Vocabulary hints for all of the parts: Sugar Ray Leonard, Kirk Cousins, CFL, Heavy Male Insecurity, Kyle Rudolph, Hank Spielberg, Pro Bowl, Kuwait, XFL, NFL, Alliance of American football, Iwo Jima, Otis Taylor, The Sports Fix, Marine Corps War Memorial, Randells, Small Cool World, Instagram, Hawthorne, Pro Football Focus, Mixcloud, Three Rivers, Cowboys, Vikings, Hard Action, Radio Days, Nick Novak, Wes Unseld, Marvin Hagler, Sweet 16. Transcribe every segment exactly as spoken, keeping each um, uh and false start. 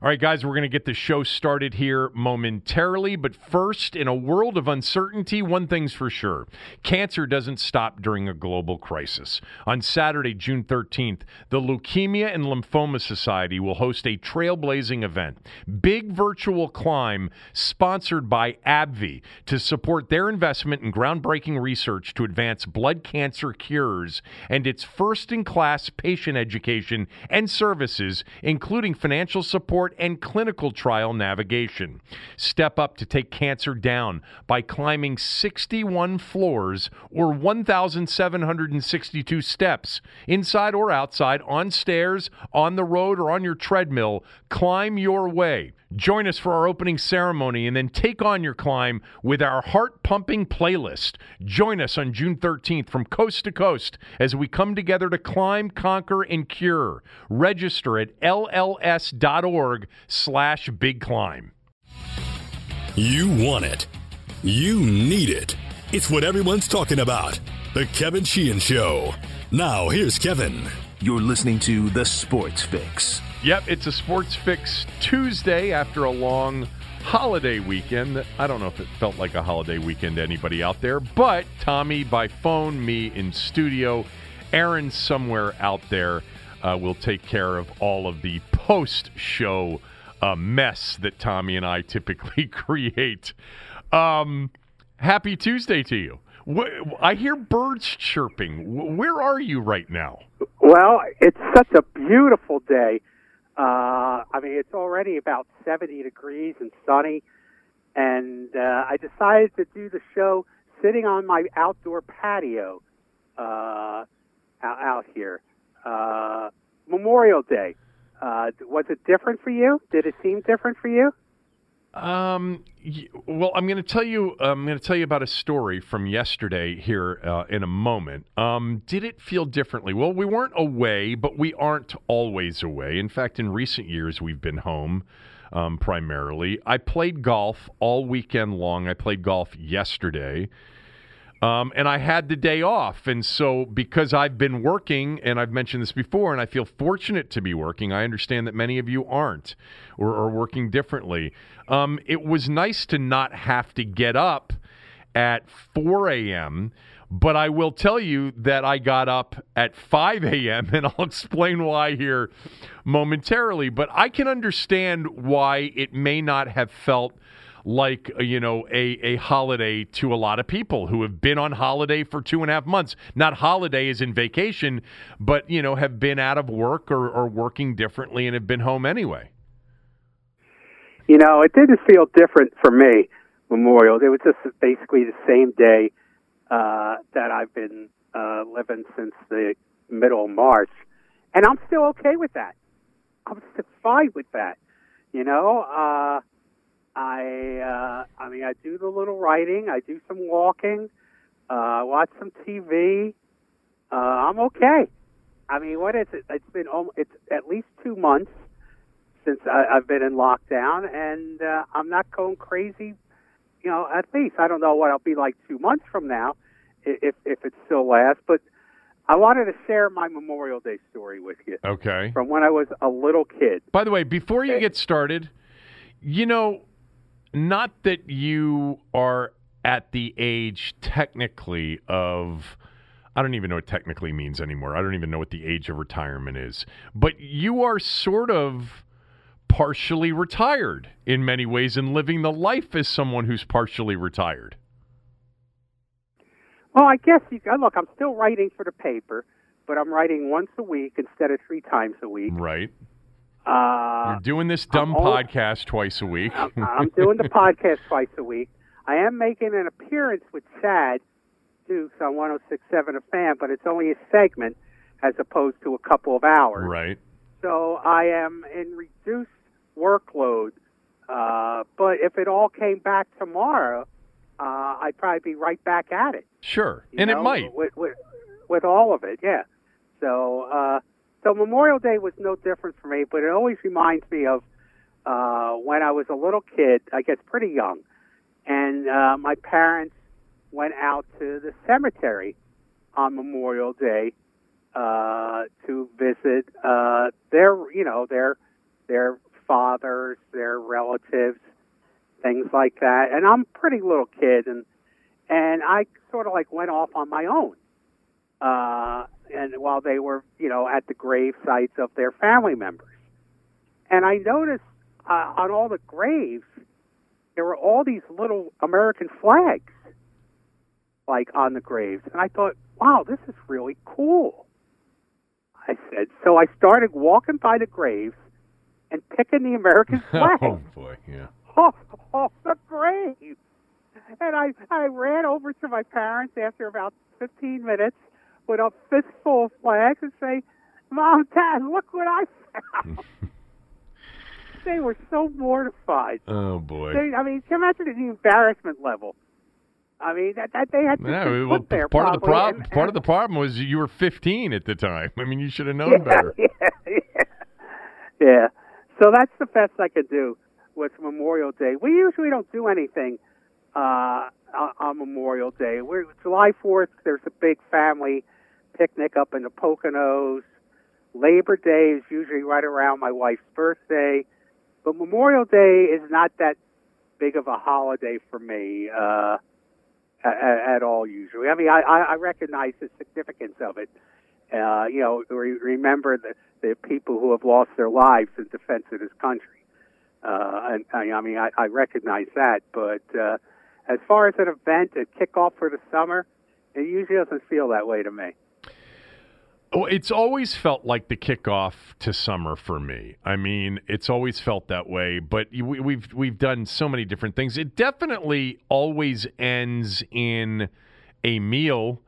All right, guys, we're going to get the show started here momentarily. But first, in a world of uncertainty, one thing's for sure. Cancer doesn't stop during a global crisis. On Saturday, June thirteenth, the Leukemia and Lymphoma Society will host a trailblazing event, Big Virtual Climb, sponsored by AbbVie, to support their investment in groundbreaking research to advance blood cancer cures and its first-in-class patient education and services, including financial support and clinical trial navigation. Step up to take cancer down by climbing sixty-one floors or one thousand seven hundred sixty-two steps, inside or outside, on stairs, on the road, or on your treadmill. Climb your way. Join us for our opening ceremony and then take on your climb with our heart-pumping playlist. Join us on June thirteenth from coast to coast as we come together to climb, conquer, and cure. Register at L L S dot org slash big climb. You want it. You need it. It's what everyone's talking about. The Kevin Sheehan Show. Now, here's Kevin. You're listening to The Sports Fix. Yep, it's a Sports Fix Tuesday after a long holiday weekend. I don't know if it felt like a holiday weekend to anybody out there, but Tommy by phone, me in studio, Aaron somewhere out there uh, will take care of all of the post-show uh, mess that Tommy and I typically create. Um, happy Tuesday to you. I hear birds chirping. Where are you right now? Well, it's such a beautiful day. Uh, I mean, it's already about seventy degrees and sunny, and uh, I decided to do the show sitting on my outdoor patio uh, out, out here. Uh, Memorial Day. Uh, was it different for you? Did it seem different for you? Um. Well, I'm going to tell you. I'm going to tell you about a story from yesterday here uh, in a moment. Um, did it feel differently? Well, we weren't away, but we aren't always away. In fact, in recent years, we've been home um, primarily. I played golf all weekend long. I played golf yesterday, um, and I had the day off. And so, because I've been working, and I've mentioned this before, and I feel fortunate to be working. I understand that many of you aren't or are working differently. Um, it was nice to not have to get up at four a.m., but I will tell you that I got up at five a.m., and I'll explain why here momentarily. But I can understand why it may not have felt like, you know, a, a holiday to a lot of people who have been on holiday for two and a half months. Not holiday as in vacation, but, you know, have been out of work or, or working differently and have been home anyway. You know, it didn't feel different for me, Memorial. It was just basically the same day uh, that I've been uh, living since the middle of March. And I'm still okay with that. I'm still fine with that. You know, uh, I uh, I mean, I do the little writing. I do some walking. I uh, watch some T V. Uh, I'm okay. I mean, what is it? It's been almost, it's at least two months. Since I, I've been in lockdown, and uh, I'm not going crazy, you know, at least. I don't know what I'll be like two months from now, if if it still lasts, but I wanted to share my Memorial Day story with you. Okay. From when I was a little kid. By the way, before you get started, you know, not that you are at the age technically of... I don't even know what technically means anymore. I don't even know what the age of retirement is. But you are sort of... partially retired in many ways and living the life as someone who's partially retired. Well, I guess, you look, I'm still writing for the paper, but I'm writing once a week instead of three times a week. Right. Uh, You're doing this dumb I'm podcast only, twice a week. I'm, I'm doing the podcast twice a week. I am making an appearance with Chad Dukes on one oh six point seven A Fan, but it's only a segment as opposed to a couple of hours. Right. So I am in reduced workload, uh, but if it all came back tomorrow, uh, I'd probably be right back at it. Sure, and know? It might. With, with, with all of it, yeah. So uh, so Memorial Day was no different for me, but it always reminds me of uh, when I was a little kid, I guess pretty young, and uh, my parents went out to the cemetery on Memorial Day uh, to visit uh, their, you know, their... their fathers, their relatives, things like that. And I'm a pretty little kid, and and I sort of like went off on my own. Uh, and while they were, you know, at the grave sites of their family members. And I noticed uh, on all the graves, there were all these little American flags, like, on the graves. And I thought, wow, this is really cool, I said. So I started walking by the graves and picking the American flag. Oh, boy, yeah. Off, off the grave. And I, I ran over to my parents after about fifteen minutes with a fistful of flags and say, Mom, Dad, look what I found. They were so mortified. Oh, boy. They, I mean, can you imagine the embarrassment level? I mean, that, that they had to yeah, well, put there. Part, of the, prob- and, and part of the problem was you were fifteen at the time. I mean, you should have known yeah, better. Yeah, yeah. yeah. So that's the best I could do with Memorial Day. We usually don't do anything uh, on Memorial Day. We're July fourth, there's a big family picnic up in the Poconos. Labor Day is usually right around my wife's birthday. But Memorial Day is not that big of a holiday for me uh, at, at all, usually. I mean, I, I recognize the significance of it. Uh, you know, re- remember the, the people who have lost their lives in defense of this country. Uh, and I mean, I, I recognize that. But uh, as far as an event, a kickoff for the summer, it usually doesn't feel that way to me. Oh, it's always felt like the kickoff to summer for me. I mean, it's always felt that way, but we, we've we've done so many different things. It definitely always ends in a meal,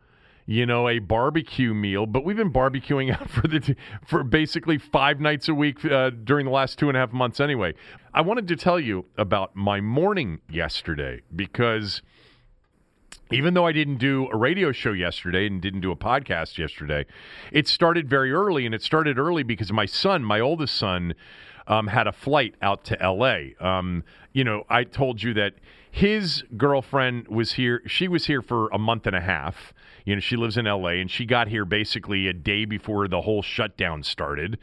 you know, a barbecue meal, but we've been barbecuing out for the for basically five nights a week uh, during the last two and a half months anyway. I wanted to tell you about my morning yesterday because even though I didn't do a radio show yesterday and didn't do a podcast yesterday, it started very early, and it started early because my son, my oldest son, um, had a flight out to L A. Um, you know, I told you that his girlfriend was here. She was here for a month and a half. You know, she lives in L A, and she got here basically a day before the whole shutdown started.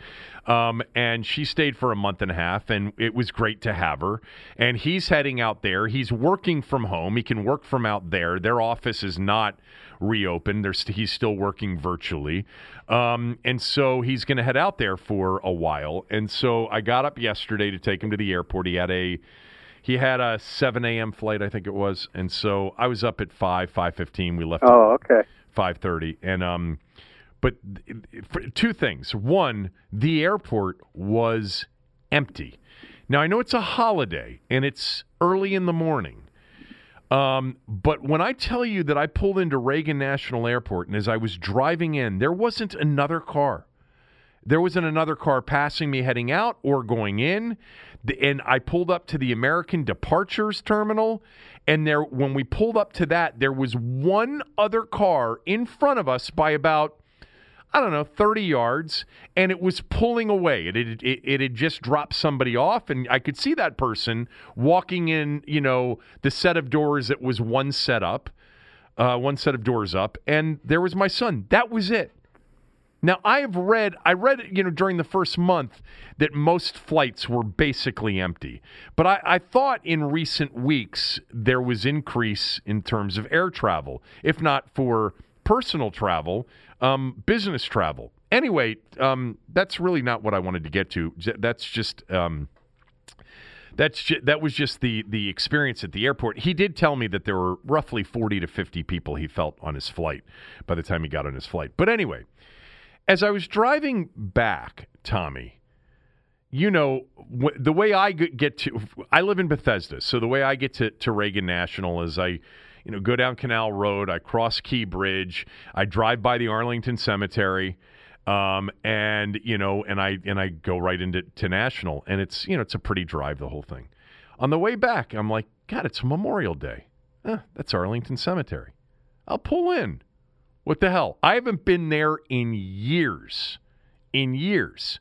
Um, and she stayed for a month and a half, and it was great to have her. And he's heading out there. He's working from home. He can work from out there. Their office is not reopened. They're st- he's still working virtually. Um, and so he's going to head out there for a while. And so I got up yesterday to take him to the airport. He had a... He had a seven a.m. flight, I think it was, and so I was up at five, five fifteen. We left oh, okay. at five thirty. And, um, but two things. One, the airport was empty. Now, I know it's a holiday, and it's early in the morning, um, but when I tell you that I pulled into Reagan National Airport, and as I was driving in, there wasn't another car. There wasn't another car passing me heading out or going in. And I pulled up to the American Departures Terminal. And there, when we pulled up to that, there was one other car in front of us by about, I don't know, thirty yards. And it was pulling away. It, it, it, it had just dropped somebody off. And I could see that person walking in, you know, the set of doors that was one set up, uh, one set of doors up. And there was my son. That was it. Now, I've read, I read, you know, during the first month that most flights were basically empty. But I, I thought in recent weeks there was increase in terms of air travel, if not for personal travel, um, business travel. Anyway, um, that's really not what I wanted to get to. That's just... Um, That's just, that was just the, the experience at the airport. He did tell me that there were roughly forty to fifty people he felt on his flight by the time he got on his flight. But anyway, as I was driving back, Tommy, you know, w- the way I get to – I live in Bethesda, so the way I get to, to Reagan National is I – you know, go down Canal Road, I cross Key Bridge, I drive by the Arlington Cemetery. Um, and, you know, and I, and I go right into to National, and it's, you know, it's a pretty drive, the whole thing. On the way back, I'm like, God, it's Memorial Day. Eh, that's Arlington Cemetery. I'll pull in. What the hell? I haven't been there in years, in years.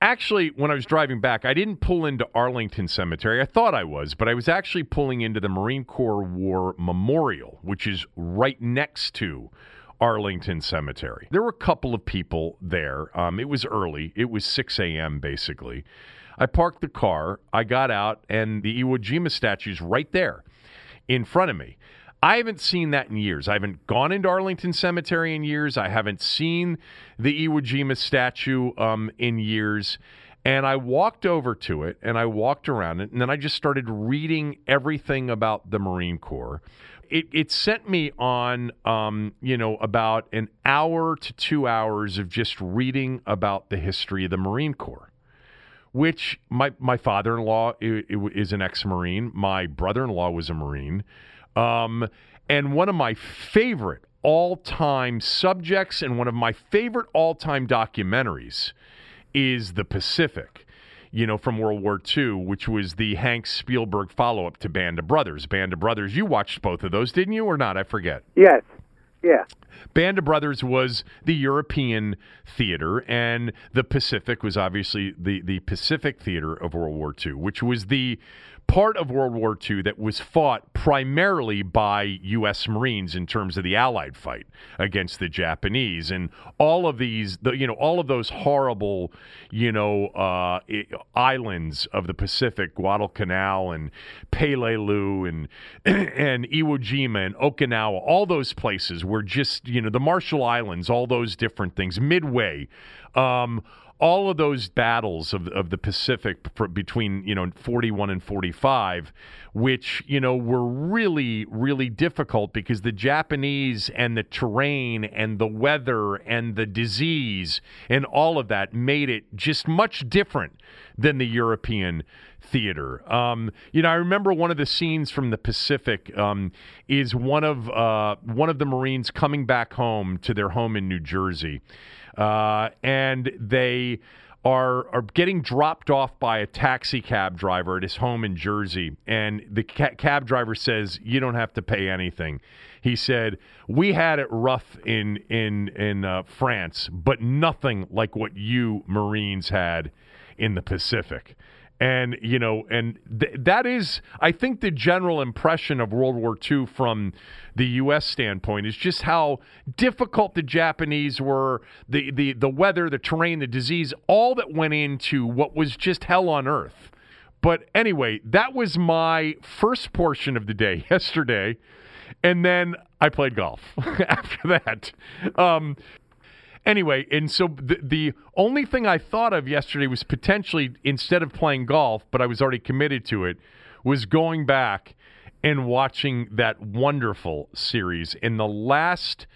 Actually, when I was driving back, I didn't pull into Arlington Cemetery. I thought I was, but I was actually pulling into the Marine Corps War Memorial, which is right next to Arlington Cemetery. There were a couple of people there. Um, it was early. It was six a.m. basically. I parked the car, I got out, and the Iwo Jima statue's right there in front of me. I haven't seen that in years. I haven't gone into Arlington Cemetery in years. I haven't seen the Iwo Jima statue um, in years. And I walked over to it, and I walked around it, and then I just started reading everything about the Marine Corps. It, it sent me on, um, you know, about an hour to two hours of just reading about the history of the Marine Corps, which my, my father-in-law is an ex-Marine. My brother-in-law was a Marine. Um, and one of my favorite all-time subjects and one of my favorite all-time documentaries is The Pacific, you know, from World War Two, which was the Hank Spielberg follow-up to Band of Brothers. Band of Brothers, you watched both of those, didn't you, or not? I forget. Yes. Yeah. Band of Brothers was the European theater, and The Pacific was obviously the, the Pacific theater of World War Two, which was the part of World War Two that was fought primarily by U S. Marines in terms of the Allied fight against the Japanese, and all of these, the, you know, all of those horrible, you know, uh, islands of the Pacific, Guadalcanal and Peleliu and and Iwo Jima and Okinawa, all those places were just, you know, the Marshall Islands, all those different things, Midway. Um, All of those battles of of the Pacific between, you know, forty-one and forty-five, which, you know, were really, really difficult because the Japanese and the terrain and the weather and the disease and all of that made it just much different than the European theater. Um, you know, I remember one of the scenes from the Pacific um, is one of uh, one of the Marines coming back home to their home in New Jersey. Uh, and they are are getting dropped off by a taxi cab driver at his home in Jersey. And the ca- cab driver says, "You don't have to pay anything." He said, "We had it rough in in in uh, France, but nothing like what you Marines had in the Pacific." And, you know, and th- that is, I think, the general impression of World War Two from the U S standpoint is just how difficult the Japanese were, the, the, the weather, the terrain, the disease, all that went into what was just hell on earth. But anyway, that was my first portion of the day yesterday. And then I played golf after that. Um Anyway, and so the, the only thing I thought of yesterday was potentially, instead of playing golf, but I was already committed to it, was going back and watching that wonderful series. In the last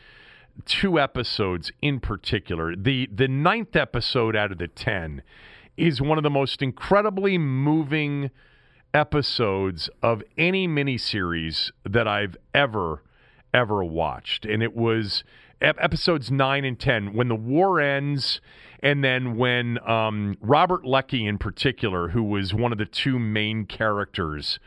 two episodes in particular, the, the ninth episode out of the ten is one of the most incredibly moving episodes of any miniseries that I've ever, ever watched. And it was episodes nine and ten, when the war ends, and then when um, Robert Leckie in particular, who was one of the two main characters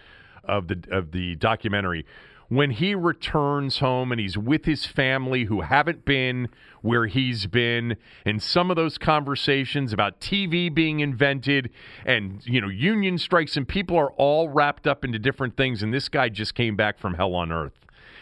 of the of the documentary, when he returns home and he's with his family who haven't been where he's been, and some of those conversations about T V being invented and, you know, union strikes, and people are all wrapped up into different things, and this guy just came back from hell on earth.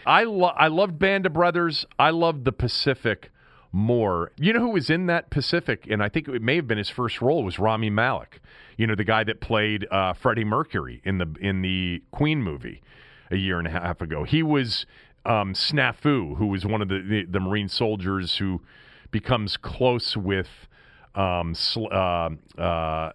I lo- I loved Band of Brothers. I loved The Pacific more. You know who was in that Pacific, and I think it may have been his first role, was Rami Malek. You know, the guy that played uh, Freddie Mercury in the in the Queen movie a year and a half ago. He was um, Snafu, who was one of the, the, the Marine soldiers who becomes close with um, sl- uh, uh,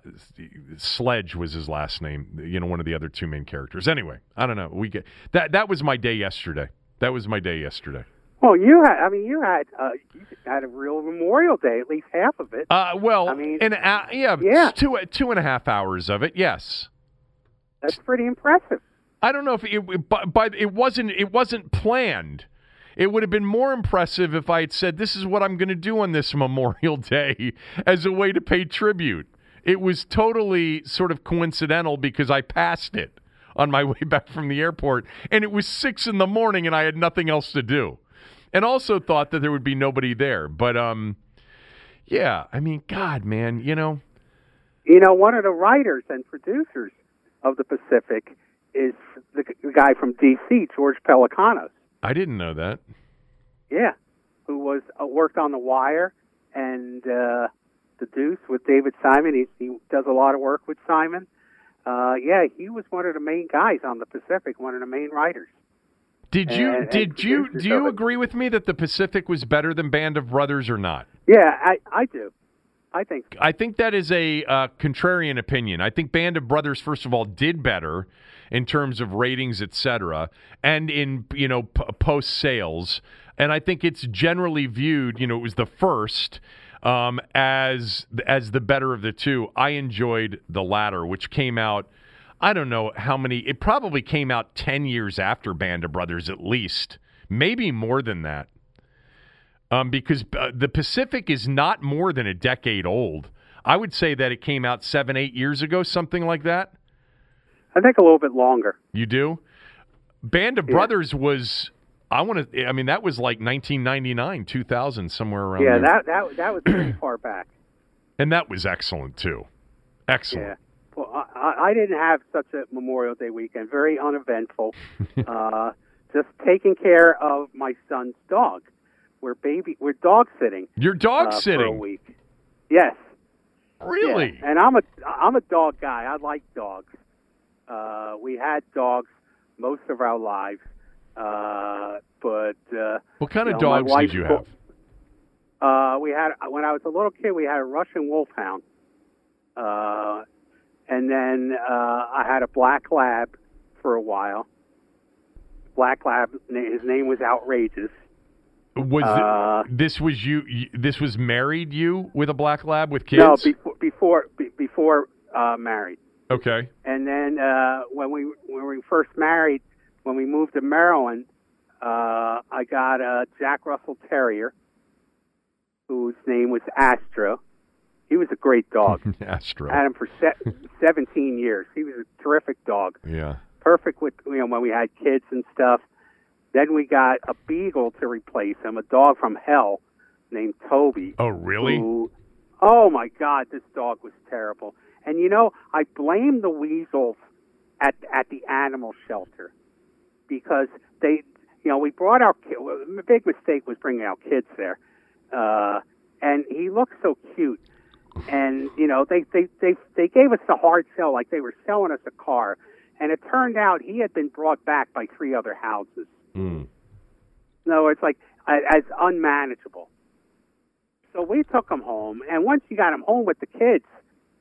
Sledge was his last name. You know, one of the other two main characters. Anyway, I don't know. We get that. That was my day yesterday. That was my day yesterday. Well, you had, I mean, you had, uh, you had a real Memorial Day, at least half of it. Uh, well, I mean, an hour, yeah, yeah. two, two and a half hours of it. Yes. That's pretty impressive. I don't know if it, but, but it wasn't, it wasn't planned. It would have been more impressive if I had said, this is what I'm going to do on this Memorial Day as a way to pay tribute. It was totally sort of coincidental because I passed it on my way back from the airport, and it was six in the morning, and I had nothing else to do, and also thought that there would be nobody there. But um, yeah, I mean, God, man, you know, you know, one of the writers and producers of The Pacific is the guy from D C, George Pelicanos. I didn't know that. Yeah, who was uh, worked on The Wire and uh, the Deuce with David Simon. He, he does a lot of work with Simon. Uh, yeah, he was one of the main guys on the Pacific, one of the main writers. Did you and, did and you do you agree with me that the Pacific was better than Band of Brothers or not? Yeah, I, I do. I think so. I think that is a uh, contrarian opinion. I think Band of Brothers, first of all, did better in terms of ratings, et cetera, and in, you know, p- post sales. And I think it's generally viewed, you know, it was the first um, as as the better of the two. I enjoyed the latter, which came out. I don't know how many. It probably came out ten years after Band of Brothers, at least, maybe more than that, um, because uh, the Pacific is not more than a decade old. I would say that it came out seven, eight years ago, something like that. I think a little bit longer. You do? Band of yeah. Brothers was. I want to. I mean, that was like nineteen ninety-nine, two thousand, somewhere around. Yeah, there. that that that was pretty far back. And that was excellent too. Excellent. Yeah. Well, I, I didn't have such a Memorial Day weekend. Very uneventful. uh, just taking care of my son's dog. We're baby. We're dog sitting. You're dog uh, sitting for a week. Yes. Really? Yeah. And I'm a I'm a dog guy. I like dogs. Uh, we had dogs most of our lives. Uh, but uh, what kind you know, of dogs did you have? Uh, we had when I was a little kid. We had a Russian Wolfhound. Uh. And then uh, I had a black lab for a while. Black lab. His name was Outrageous. Was uh, it, this was you? This was married you with a black lab with kids? No, before before before uh, married. Okay. And then uh, when we when we first married, when we moved to Maryland, uh, I got a Jack Russell Terrier, whose name was Astro. He was a great dog. Astro. I had him for se- seventeen years. He was a terrific dog. Yeah. Perfect with, you know, when we had kids and stuff. Then we got a beagle to replace him, a dog from hell named Toby. Oh, really? Who, oh, my God, this dog was terrible. And, you know, I blame the weasels at at the animal shelter because they, you know, we brought our kids. A big mistake was bringing our kids there. Uh, and he looked so cute. And, you know, they, they, they, they gave us the hard sell, like they were selling us a car. And it turned out he had been brought back by three other houses. Mm. No, it's like as unmanageable. So we took him home. And once you got him home with the kids,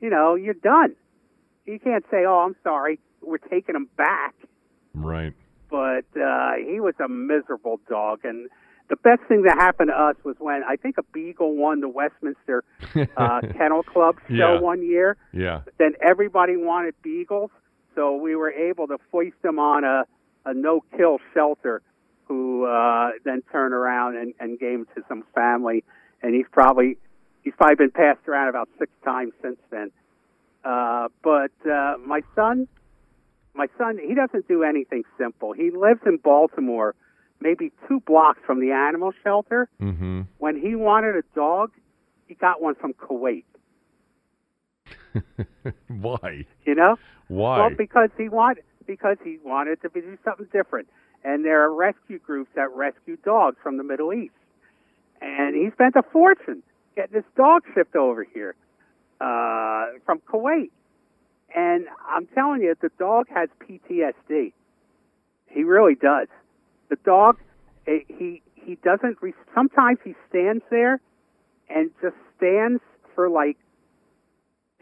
you know, you're done. You can't say, oh, I'm sorry, we're taking him back. Right. But uh, he was a miserable dog. And the best thing that happened to us was when I think a beagle won the Westminster uh, Kennel Club show yeah. one year. Yeah. Then everybody wanted beagles, so we were able to foist them on a, a no-kill shelter who uh, then turned around and, and gave them to some family. And he's probably he's probably been passed around about six times since then. Uh, but uh, my son, my son, he doesn't do anything simple. He lives in Baltimore, maybe two blocks from the animal shelter. Mm-hmm. When he wanted a dog, he got one from Kuwait. Why? You know? Why? Well, because he wanted because he wanted to do something different. And there are rescue groups that rescue dogs from the Middle East. And he spent a fortune getting this dog shipped over here uh, from Kuwait. And I'm telling you, the dog has P T S D. He really does. The dog, he he doesn't. Sometimes he stands there and just stands for like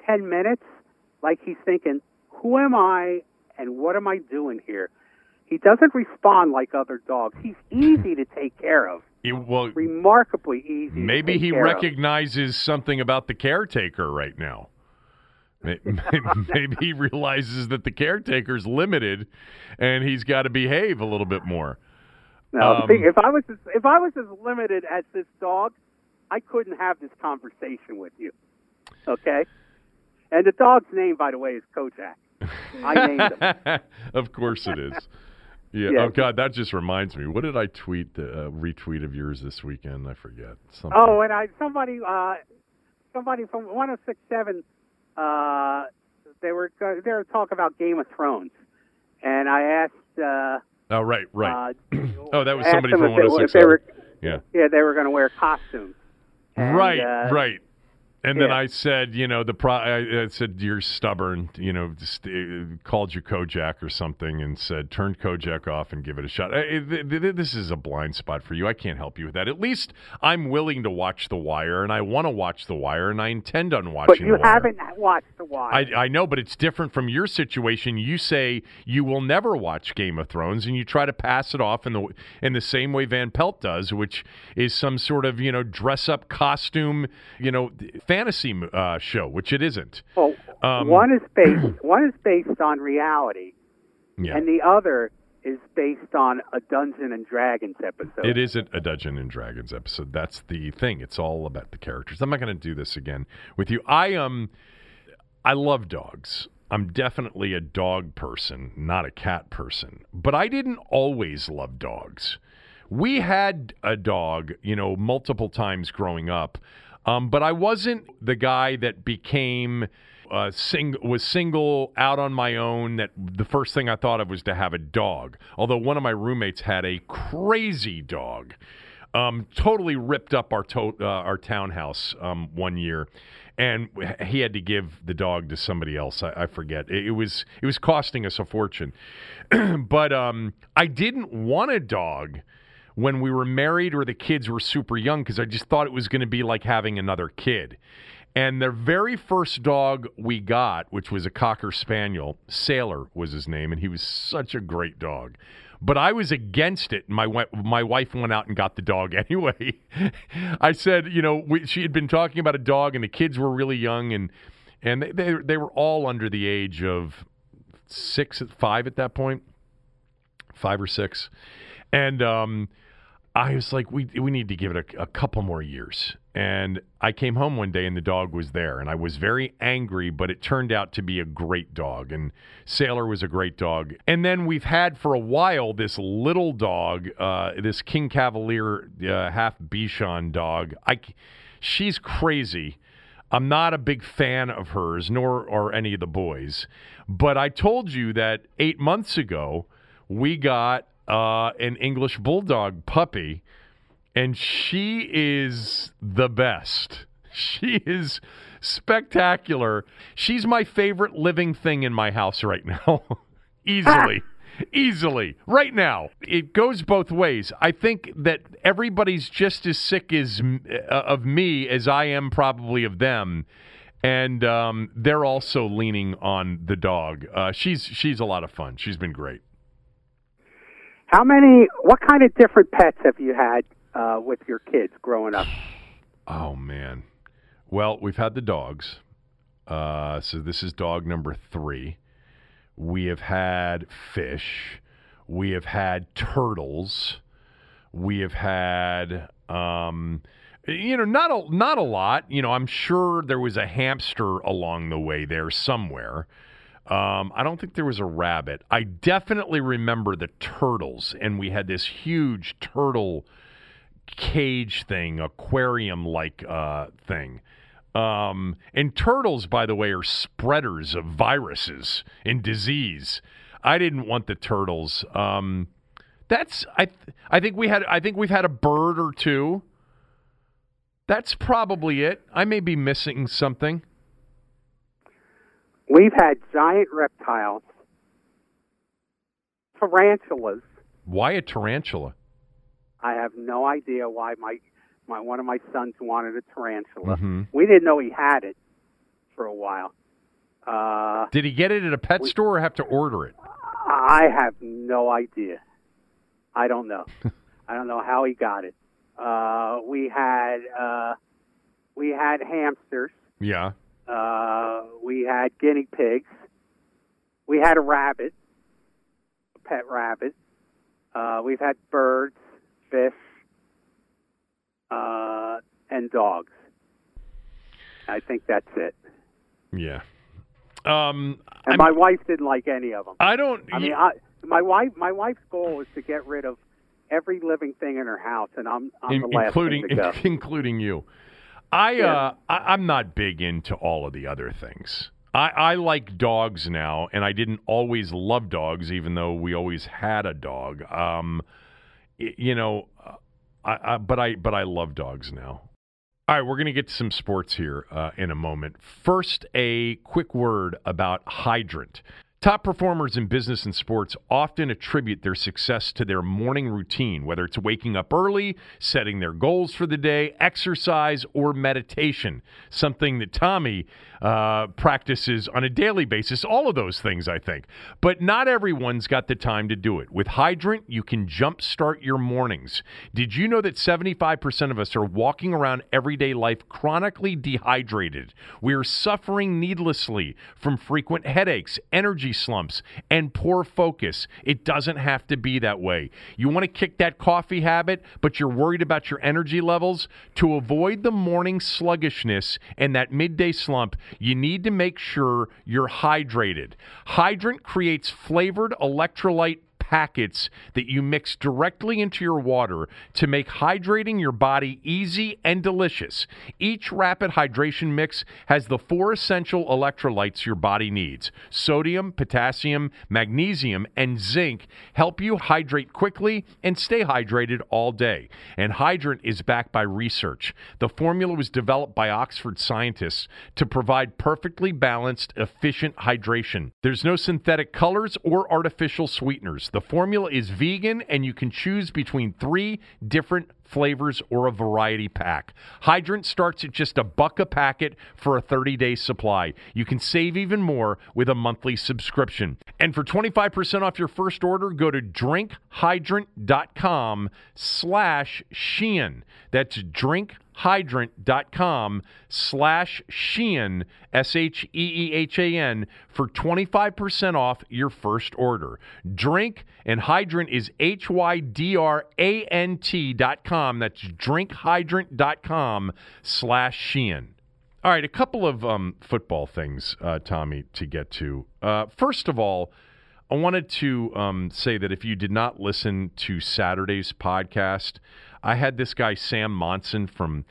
ten minutes, like he's thinking, "Who am I and what am I doing here?" He doesn't respond like other dogs. He's easy to take care of. It, well, remarkably easy. Maybe to take he care recognizes of. something about the caretaker right now. Maybe he realizes that the caretaker's limited, and he's got to behave a little bit more. Now, um, if I was as, if I was as limited as this dog, I couldn't have this conversation with you. Okay? And the dog's name, by the way, is Kojak. I named him. Of course it is. Yeah. Yes. Oh, God, that just reminds me. What did I tweet, the, uh, retweet of yours this weekend? I forget. Something. Oh, and I somebody uh, somebody from one oh six point seven, uh, they were they were talking about Game of Thrones. And I asked... Uh, Oh, right, right. Uh, oh, that was somebody from one oh six. They, they were, yeah, yeah, they were going to wear costumes. And, right, uh, right. And yeah. then I said, you know, the pro- I said, you're stubborn, you know, just, uh, called you Kojak or something and said, turn Kojak off and give it a shot. I, th- th- this is a blind spot for you. I can't help you with that. At least I'm willing to watch The Wire, and I want to watch The Wire, and I intend on watching The Wire. But you haven't watched The Wire. I, I know, but it's different from your situation. You say you will never watch Game of Thrones, and you try to pass it off in the in the same way Van Pelt does, which is some sort of, you know, dress-up costume, you know, fantasy uh, show, which it isn't. Well, um, one is based one is based on reality, yeah. and the other is based on a Dungeons and Dragons episode. It isn't a Dungeons and Dragons episode. That's the thing. It's all about the characters. I'm not going to do this again with you. I um, I love dogs. I'm definitely a dog person, not a cat person. But I didn't always love dogs. We had a dog, you know, multiple times growing up. Um, but I wasn't the guy that became uh, sing- was single out on my own, that the first thing I thought of was to have a dog. Although one of my roommates had a crazy dog, um, totally ripped up our to- uh, our townhouse um, one year, and he had to give the dog to somebody else. I, I forget. It-, it was it was costing us a fortune. But um, I didn't want a dog when we were married or the kids were super young, because I just thought it was going to be like having another kid. And the very first dog we got, which was a Cocker Spaniel, Sailor was his name, and he was such a great dog. But I was against it. My my wife went out and got the dog anyway. I said, you know, we, she had been talking about a dog, and the kids were really young, and and they they, they were all under the age of six, five at that point, five or six, and um. I was like, we we need to give it a, a couple more years. And I came home one day and the dog was there. And I was very angry, but it turned out to be a great dog. And Sailor was a great dog. And then we've had for a while this little dog, uh, this King Cavalier, uh, half Bichon dog. I, she's crazy. I'm not a big fan of hers, nor are any of the boys. But I told you that eight months ago, we got Uh, an English bulldog puppy, and she is the best. She is spectacular. She's my favorite living thing in my house right now. Easily. Ah. Easily. Right now. It goes both ways. I think that everybody's just as sick as uh, of me as I am probably of them. And um, they're also leaning on the dog. Uh, she's she's a lot of fun. She's been great. How many, what kind of different pets have you had uh, with your kids growing up? Oh, man. Well, we've had the dogs. Uh, so this is dog number three. We have had fish. We have had turtles. We have had, um, you know, not a, not a lot. You know, I'm sure there was a hamster along the way there somewhere. Um, I don't think there was a rabbit. I definitely remember the turtles, and we had this huge turtle cage thing, aquarium-like uh, thing. Um, and turtles, by the way, are spreaders of viruses and disease. I didn't want the turtles. Um, that's I. I think we had. I think we've had a bird or two. That's probably it. I may be missing something. We've had giant reptiles, tarantulas. Why a tarantula? I have no idea why my, my one of my sons wanted a tarantula. Mm-hmm. We didn't know he had it for a while. Uh, Did he get it at a pet we, store or have to order it? I have no idea. I don't know. I don't know how he got it. Uh, we had uh, we had hamsters. Yeah. Uh, we had guinea pigs. We had a rabbit, a pet rabbit. Uh, we've had birds, fish, uh, and dogs. I think that's it. Yeah. Um, and I'm, my wife didn't like any of them. I don't. I mean, I, my wife. My wife's goal was to get rid of every living thing in her house, and I'm, I'm in, the last including thing to go. including you. I, uh, I, I'm not big into all of the other things. I, I like dogs now, and I didn't always love dogs, even though we always had a dog. Um, it, you know, I, I, but I, but I love dogs now. All right, we're going to get to some sports here uh, in a moment. First, a quick word about Hydrant. Top performers in business and sports often attribute their success to their morning routine, whether it's waking up early, setting their goals for the day, exercise, or meditation, something that Tommy uh, practices on a daily basis, all of those things, I think. But not everyone's got the time to do it. With Hydrant, you can jumpstart your mornings. Did you know that seventy-five percent of us are walking around everyday life chronically dehydrated? We are suffering needlessly from frequent headaches, energy slumps, and poor focus. It doesn't have to be that way. You want to kick that coffee habit, but you're worried about your energy levels? To avoid the morning sluggishness and that midday slump, you need to make sure you're hydrated. Hydrant creates flavored electrolyte packets that you mix directly into your water to make hydrating your body easy and delicious. Each rapid hydration mix has the four essential electrolytes your body needs. Sodium, potassium, magnesium, and zinc help you hydrate quickly and stay hydrated all day. And Hydrant is backed by research. The formula was developed by Oxford scientists to provide perfectly balanced, efficient hydration. There's no synthetic colors or artificial sweeteners. The formula is vegan, and you can choose between three different flavors or a variety pack. Hydrant starts at just a buck a packet for a thirty-day supply. You can save even more with a monthly subscription. And for twenty-five percent off your first order, go to drinkhydrant.com slash Sheehan. That's drinkhydrant.com slash Sheehan, S H E E H A N, for twenty-five percent off your first order. Drink and Hydrant is H Y D R A N T dot com. That's drinkhydrant.com slash Sheehan. All right, a couple of um, football things, uh, Tommy, to get to. Uh, first of all, I wanted to um, say that if you did not listen to Saturday's podcast, I had this guy, Sam Monson, from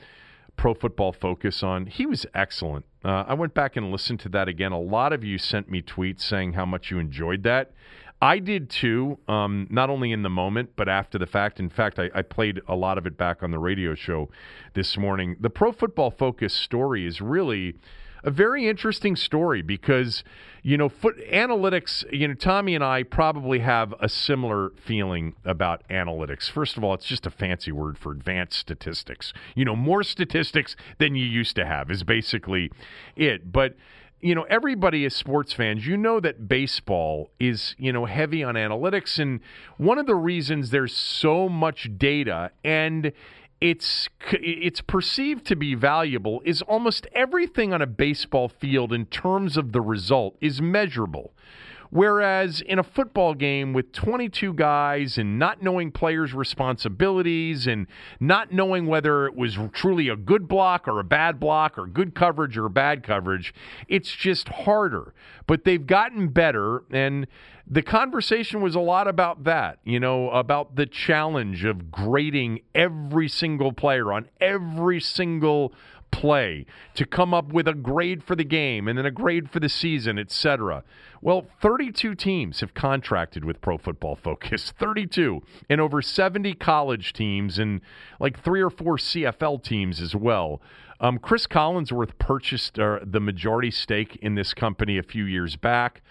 Pro Football Focus on. He was excellent. Uh, I went back and listened to that again. A lot of you sent me tweets saying how much you enjoyed that. I did too, um, not only in the moment, but after the fact. In fact, I, I played a lot of it back on the radio show this morning. The Pro Football Focus story is really a very interesting story because, you know, foot analytics, you know, Tommy and I probably have a similar feeling about analytics. First of all, it's just a fancy word for advanced statistics. You know, more statistics than you used to have is basically it. But you know, everybody is sports fans. You know that baseball is, you know, heavy on analytics. And one of the reasons there's so much data and it's it's perceived to be valuable is almost everything on a baseball field in terms of the result is measurable. Whereas in a football game with twenty-two guys and not knowing players' responsibilities and not knowing whether it was truly a good block or a bad block or good coverage or bad coverage, it's just harder. But they've gotten better, and the conversation was a lot about that, you know, about the challenge of grading every single player on every single play to come up with a grade for the game and then a grade for the season, et cetera. Well, thirty-two teams have contracted with Pro Football Focus, thirty-two, and over seventy college teams and like three or four C F L teams as well. Um, Chris Collinsworth purchased uh, the majority stake in this company a few years back.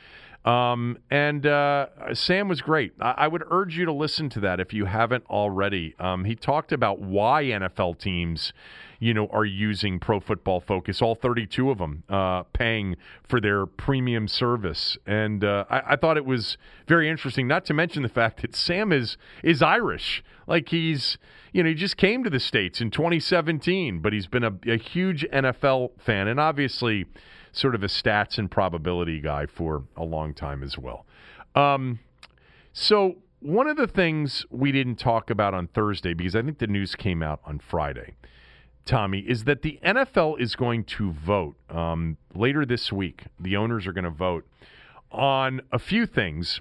Um, and uh, Sam was great. I-, I would urge you to listen to that if you haven't already. Um, he talked about why N F L teams, you know, are using Pro Football Focus, all thirty-two of them, uh, paying for their premium service. And uh, I-, I thought it was very interesting, not to mention the fact that Sam is is Irish. Like he's, you know, he just came to the States in twenty seventeen, but he's been a, a huge N F L fan. And obviously sort of a stats and probability guy for a long time as well. Um, so one of the things we didn't talk about on Thursday, because I think the news came out on Friday, Tommy, is that the N F L is going to vote um, later this week. The owners are going to vote on a few things,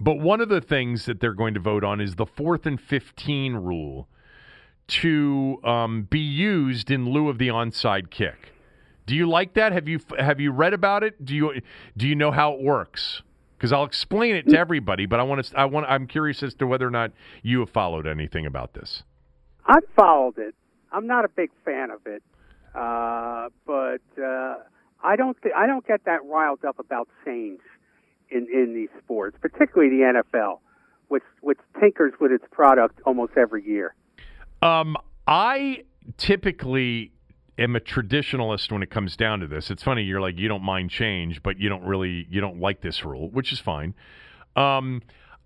but one of the things that they're going to vote on is the fourth and fifteen rule to um, be used in lieu of the onside kick. Do you like that? Have you have you read about it? Do you do you know how it works? Because I'll explain it to everybody, but I want to. I want. I'm curious as to whether or not you have followed anything about this. I've followed it. I'm not a big fan of it, uh, but uh, I don't th- I don't get that riled up about sayings in, in these sports, particularly the N F L, which which tinkers with its product almost every year. Um, I typically am a traditionalist when it comes down to this. It's funny, you're like, you don't mind change, but you don't really you don't like this rule, which is fine. Um,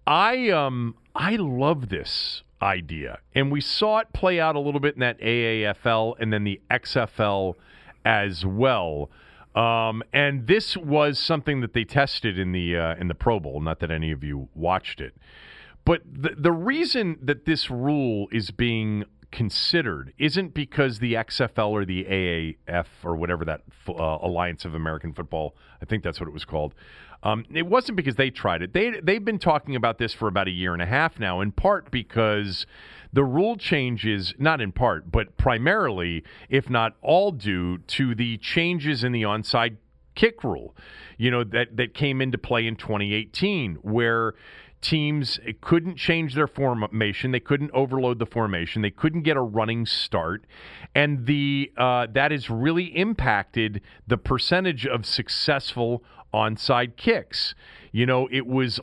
I um I love this idea, and we saw it play out a little bit in that A A F L and then the X F L as well. Um, and this was something that they tested in the uh, in the Pro Bowl. Not that any of you watched it, but the the reason that this rule is being considered isn't because the X F L or the A A F or whatever that uh, Alliance of American Football, I think that's what it was called. Um, it wasn't because they tried it. They, they've been talking about this for about a year and a half now, in part because the rule changes, not in part, but primarily, if not all, due to the changes in the onside kick rule, you know, that, that came into play in twenty eighteen, where teams couldn't change their formation. They couldn't overload the formation. They couldn't get a running start. And the uh, that has really impacted the percentage of successful onside kicks. You know, it was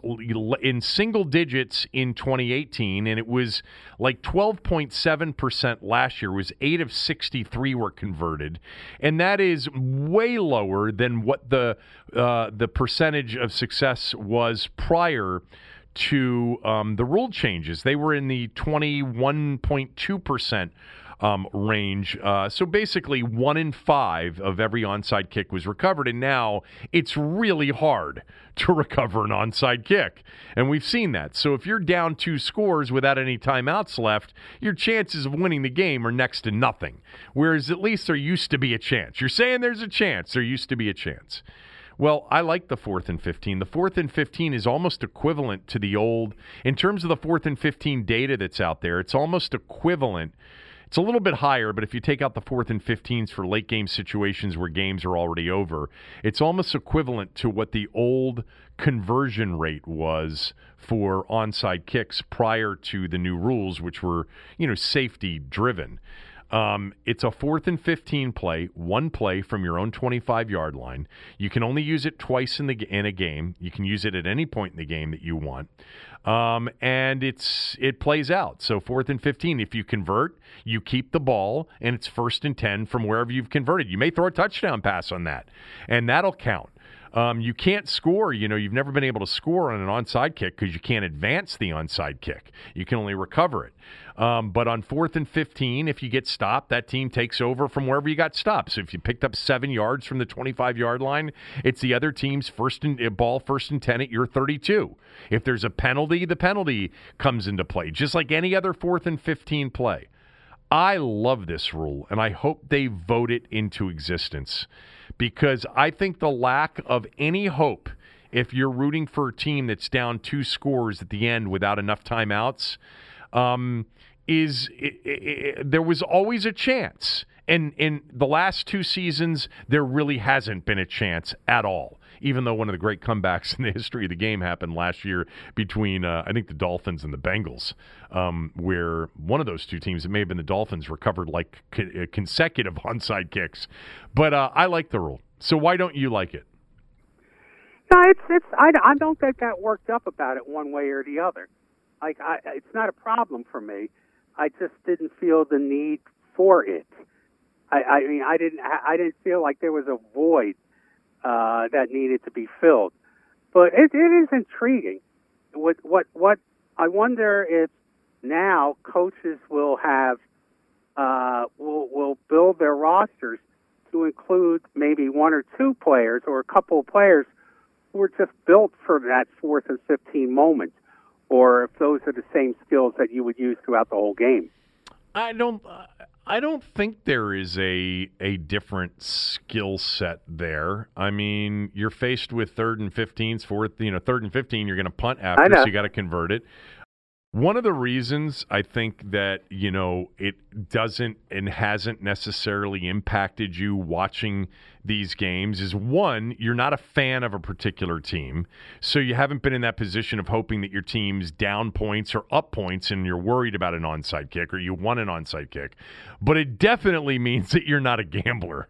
in single digits in twenty eighteen, and it was like twelve point seven percent last year. It was eight of sixty-three were converted, and that is way lower than what the uh, the percentage of success was prior to um, the rule changes. They were in the twenty-one point two percent um, range. Uh, so basically one in five of every onside kick was recovered. And now it's really hard to recover an onside kick. And we've seen that. So if you're down two scores without any timeouts left, your chances of winning the game are next to nothing. Whereas at least there used to be a chance. You're saying there's a chance. There used to be a chance. Well, I like the fourth and fifteen. The fourth and fifteen is almost equivalent to the old, in terms of the fourth and fifteen data that's out there, it's almost equivalent. It's a little bit higher, but if you take out the fourth and fifteens for late game situations where games are already over, it's almost equivalent to what the old conversion rate was for onside kicks prior to the new rules, which were, you know, safety driven. Um, it's a fourth and fifteen play, one play from your own twenty-five-yard line. You can only use it twice in the in a game. You can use it at any point in the game that you want, um, and it's it plays out. So fourth and fifteen, if you convert, you keep the ball, and it's first and ten from wherever you've converted. You may throw a touchdown pass on that, and that'll count. Um, you can't score. You know, you've never been able to score on an onside kick because you can't advance the onside kick. You can only recover it. Um, but on fourth and fifteen, if you get stopped, that team takes over from wherever you got stopped. So if you picked up seven yards from the twenty-five-yard line, it's the other team's first and ball, first and ten at your thirty-two. If there's a penalty, the penalty comes into play, just like any other fourth and fifteen play. I love this rule, and I hope they vote it into existence, because I think the lack of any hope, if you're rooting for a team that's down two scores at the end without enough timeouts, um, is it, it, it, there was always a chance. And in the last two seasons, there really hasn't been a chance at all, even though one of the great comebacks in the history of the game happened last year between, uh, I think, the Dolphins and the Bengals, um, where one of those two teams, it may have been the Dolphins, recovered like co- consecutive onside kicks. But uh, I like the rule. So why don't you like it? No, it's, it's, I, I don't think that worked up about it one way or the other. Like, I, it's not a problem for me. I just didn't feel the need for it. I, I mean, I didn't, I didn't feel like there was a void Uh, that needed to be filled, but it, it is intriguing. What what what? I wonder if now coaches will have uh, will will build their rosters to include maybe one or two players or a couple of players who are just built for that fourth and fifteen moment, or if those are the same skills that you would use throughout the whole game. I don't. Uh... I don't think there is a a different skill set there. I mean, you're faced with third and fifteens, fourth, you know, third and fifteen. You're going to punt after, so you got to convert it. One of the reasons I think that, you know, it doesn't and hasn't necessarily impacted you watching these games is, one, you're not a fan of a particular team, so you haven't been in that position of hoping that your team's down points or up points and you're worried about an onside kick or you want an onside kick. But it definitely means that you're not a gambler,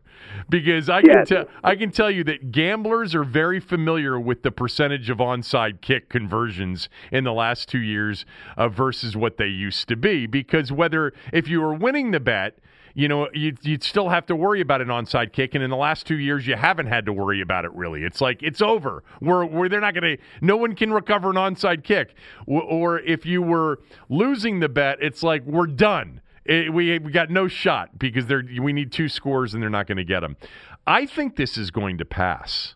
because I can, yeah. te- I can tell you that gamblers are very familiar with the percentage of onside kick conversions in the last two years uh, versus what they used to be, because whether if you were winning the bet, you know, you'd, you'd still have to worry about an onside kick. And in the last two years, you haven't had to worry about it, really. It's like, it's over. We're, we're, they're not going to – no one can recover an onside kick. W- or if you were losing the bet, it's like, we're done. It, we, we got no shot because they're, we need two scores and they're not going to get them. I think this is going to pass.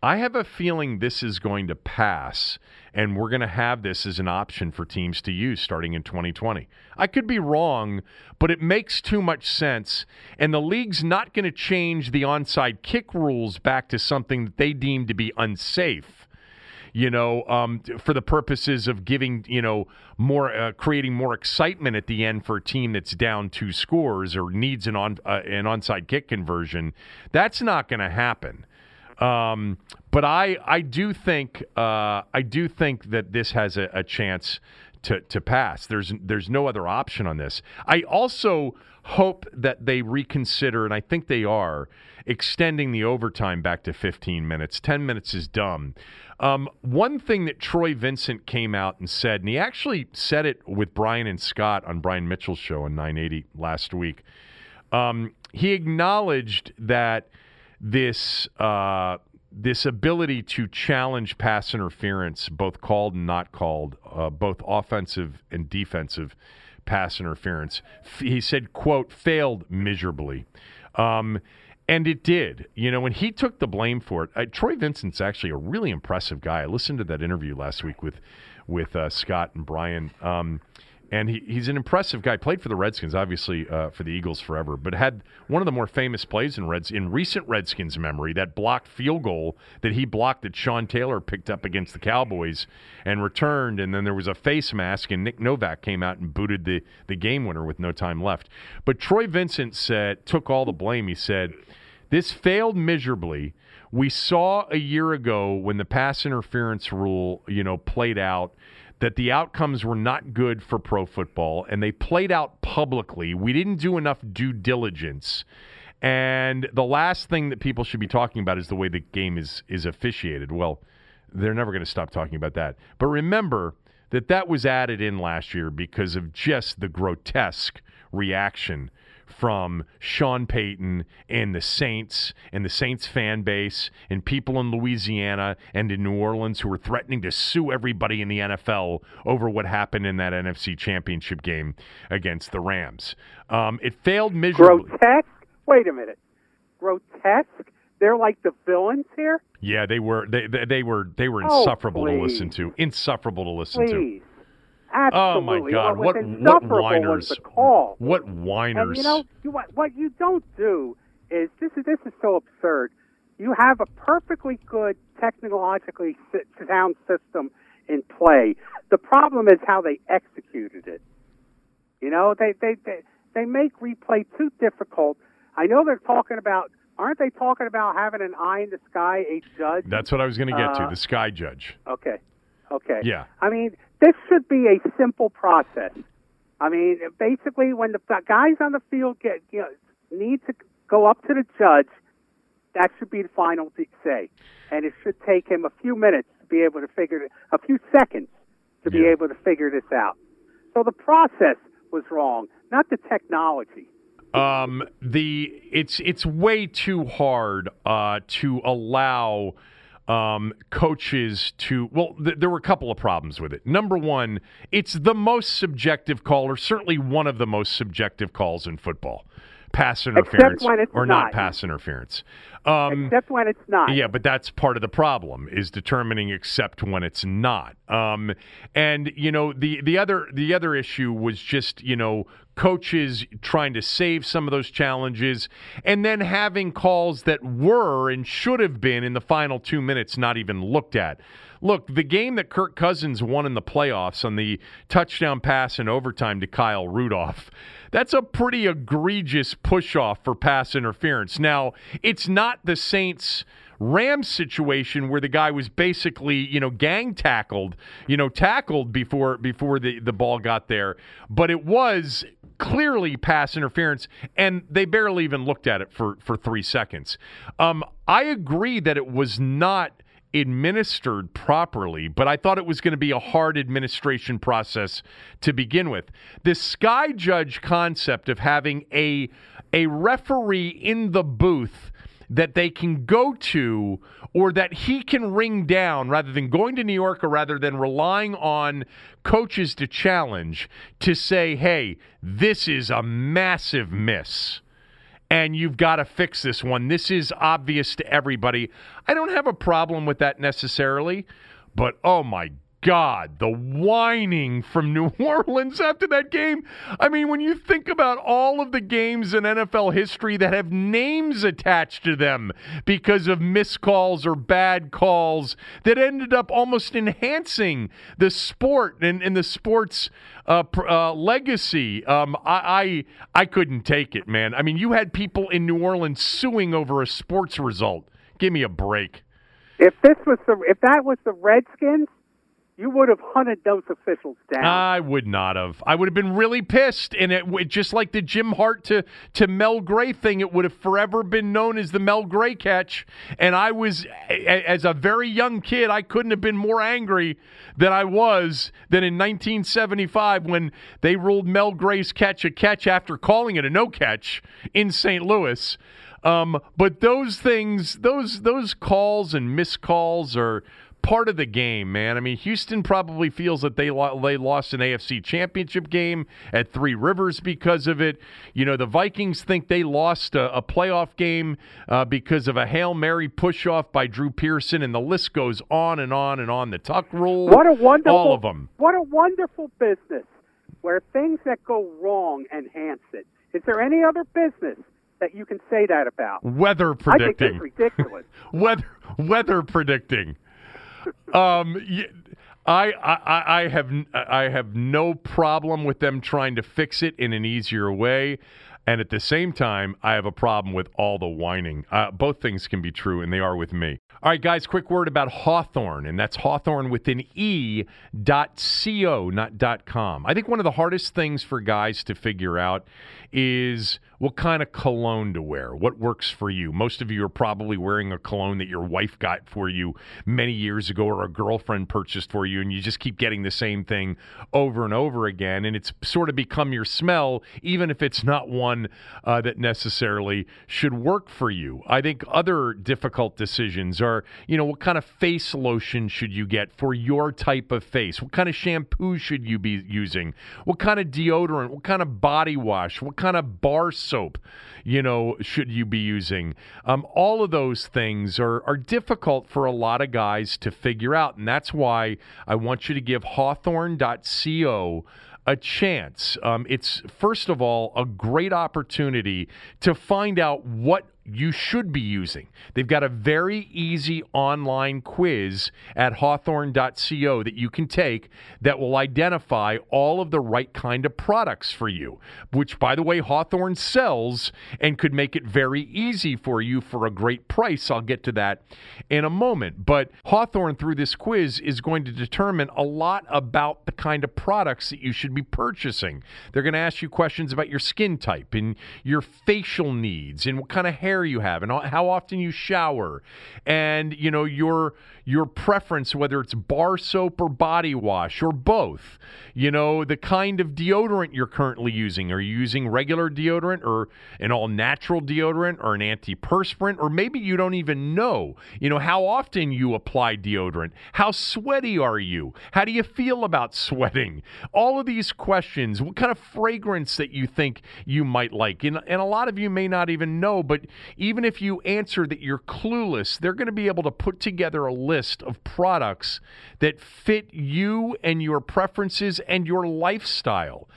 I have a feeling this is going to pass, and we're going to have this as an option for teams to use starting in twenty twenty. I could be wrong, but it makes too much sense, and the league's not going to change the onside kick rules back to something that they deem to be unsafe, you know, um, for the purposes of giving, you know, more, uh, creating more excitement at the end for a team that's down two scores or needs an on uh, an onside kick conversion. That's not going to happen. Um, but I, I do think, uh, I do think that this has a, a chance to, to pass. There's, there's no other option on this. I also hope that they reconsider, and I think they are, extending the overtime back to fifteen minutes. ten minutes is dumb. Um, one thing that Troy Vincent came out and said, and he actually said it with Brian and Scott on Brian Mitchell's show on nine eighty last week. Um, he acknowledged that This uh, this ability to challenge pass interference, both called and not called, uh, both offensive and defensive pass interference, f- he said, quote, failed miserably. Um, and it did. You know, and he took the blame for it. Uh, Troy Vincent's actually a really impressive guy. I listened to that interview last week with, with uh, Scott and Brian. Um And he, he's an impressive guy. Played for the Redskins, obviously, uh, for the Eagles forever, but had one of the more famous plays in Reds in recent Redskins memory, that blocked field goal that he blocked that Sean Taylor picked up against the Cowboys and returned, and then there was a face mask, and Nick Novak came out and booted the, the game winner with no time left. But Troy Vincent said, took all the blame. He said, this failed miserably. We saw a year ago when the pass interference rule, you know, played out, that the outcomes were not good for pro football, and they played out publicly. We didn't do enough due diligence. And the last thing that people should be talking about is the way the game is is officiated. Well, they're never going to stop talking about that. But remember that that was added in last year because of just the grotesque reaction from Sean Payton and the Saints and the Saints fan base and people in Louisiana and in New Orleans who were threatening to sue everybody in the N F L over what happened in that N F C championship game against the Rams. Um, it failed miserably. Grotesque? Wait a minute. Grotesque? They're like the villains here? Yeah, they were They they, they were. They were insufferable oh, to listen to. Insufferable to listen please. to. Absolutely. Oh, my God. What, what whiners. The call. What whiners. And, you know, you, what, what you don't do is, this is this is so absurd. You have a perfectly good, technologically sound system in play. The problem is how they executed it. You know, they, they, they, they make replay too difficult. I know they're talking about, aren't they talking about having an eye in the sky, a judge? That's what I was going to get uh, to, the sky judge. Okay. Okay. Yeah. I mean, this should be a simple process. I mean, basically, when the guys on the field get you know, need to go up to the judge, that should be the final say, and it should take him a few minutes to be able to figure it, a few seconds to yeah. be able to figure this out. So the process was wrong, not the technology. Um, the it's it's way too hard uh, to allow. Um, coaches to, well, th- there were a couple of problems with it. Number one, it's the most subjective call, or certainly one of the most subjective calls in football. Pass interference or not pass interference. Um, except when it's not. Yeah, but that's part of the problem, is determining except when it's not. Um, and, you know, the, the other the other issue was just, you know, coaches trying to save some of those challenges and then having calls that were and should have been in the final two minutes not even looked at. Look, the game that Kirk Cousins won in the playoffs on the touchdown pass in overtime to Kyle Rudolph, that's a pretty egregious push-off for pass interference. Now, it's not the Saints Rams situation where the guy was basically, you know, gang tackled, you know, tackled before before the, the ball got there. But it was clearly pass interference, and they barely even looked at it for, for three seconds. Um, I agree that it was not administered properly, but I thought it was going to be a hard administration process to begin with. The sky judge concept of having a a referee in the booth that they can go to or that he can ring down rather than going to New York or rather than relying on coaches to challenge to say, hey, this is a massive miss and you've got to fix this one. This is obvious to everybody. I don't have a problem with that necessarily, but oh my God, the whining from New Orleans after that game. I mean, when you think about all of the games in N F L history that have names attached to them because of miscalls or bad calls that ended up almost enhancing the sport and, and the sport's Uh, uh, legacy. Um, I, I I couldn't take it, man. I mean, you had people in New Orleans suing over a sports result. Give me a break. If this was the, if that was the Redskins, you would have hunted those officials down. I would not have. I would have been really pissed, and it just like the Jim Hart to to Mel Gray thing. It would have forever been known as the Mel Gray catch. And I was, as a very young kid, I couldn't have been more angry than I was than in nineteen seventy-five when they ruled Mel Gray's catch a catch after calling it a no catch in Saint Louis. Um, but those things, those those calls and miscalls are part of the game, man. I mean, Houston probably feels that they lo- they lost an A F C championship game at Three Rivers because of it. You know, the Vikings think they lost a, a playoff game uh, because of a Hail Mary push-off by Drew Pearson, and the list goes on and on and on. The Tuck rule, what a wonderful, all of them. What a wonderful business where things that go wrong enhance it. Is there any other business that you can say that about? Weather predicting. I think it's ridiculous. weather, weather predicting. Um, I, I, I have, I have no problem with them trying to fix it in an easier way. And at the same time, I have a problem with all the whining. Uh, both things can be true, and they are with me. All right, guys, quick word about Hawthorne, and that's Hawthorne with an E dot co, not dot com. I think one of the hardest things for guys to figure out is what kind of cologne to wear, what works for you. Most of you are probably wearing a cologne that your wife got for you many years ago or a girlfriend purchased for you, and you just keep getting the same thing over and over again, and it's sort of become your smell, even if it's not one Uh, that necessarily should work for you. I think other difficult decisions are, you know, what kind of face lotion should you get for your type of face? What kind of shampoo should you be using? What kind of deodorant? What kind of body wash? What kind of bar soap, you know, should you be using? Um, all of those things are, are difficult for a lot of guys to figure out, and that's why I want you to give Hawthorne dot co a chance. Um, it's, first of all, a great opportunity to find out what you should be using. They've got a very easy online quiz at hawthorne dot co that you can take that will identify all of the right kind of products for you, which, by the way, Hawthorne sells and could make it very easy for you for a great price. I'll get to that in a moment. But Hawthorne, through this quiz, is going to determine a lot about the kind of products that you should be purchasing. They're going to ask you questions about your skin type and your facial needs and what kind of hair you have and how often you shower and, you know, your your preference, whether it's bar soap or body wash or both, you know, the kind of deodorant you're currently using. Are you using regular deodorant or an all-natural deodorant or an antiperspirant? Or maybe you don't even know, you know, how often you apply deodorant. How sweaty are you? How do you feel about sweating? All of these questions, what kind of fragrance that you think you might like. And, and a lot of you may not even know, but even if you answer that you're clueless, they're going to be able to put together a list of products that fit you and your preferences and your lifestyle.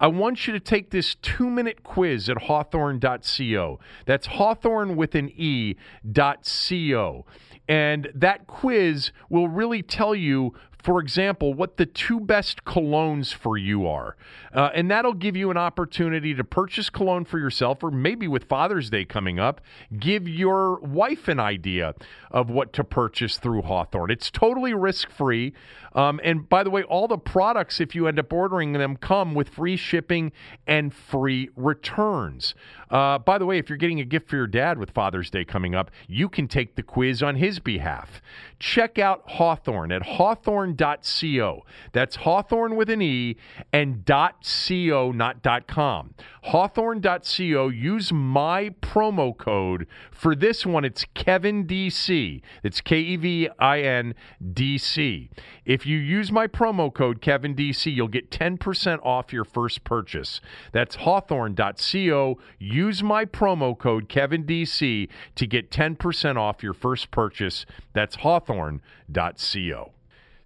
I want you to take this two-minute quiz at hawthorne dot co. That's Hawthorne with an E dot co. And that quiz will really tell you, for example, what the two best colognes for you are. Uh, and that'll give you an opportunity to purchase cologne for yourself, or maybe with Father's Day coming up, give your wife an idea of what to purchase through Hawthorne. It's totally risk-free. Um, and by the way, all the products, if you end up ordering them, come with free shipping and free returns. Uh, by the way, if you're getting a gift for your dad with Father's Day coming up, you can take the quiz on his behalf. Check out Hawthorne at hawthorne dot co. That's Hawthorne with an E and .co, not .com. hawthorne dot co. Use my promo code for this one. It's Kevin D C. It's K E V I N D C. If you use my promo code Kevin D C, you'll get ten percent off your first purchase. That's hawthorne dot co. Use my promo code Kevin D C to get ten percent off your first purchase. That's hawthorne dot co.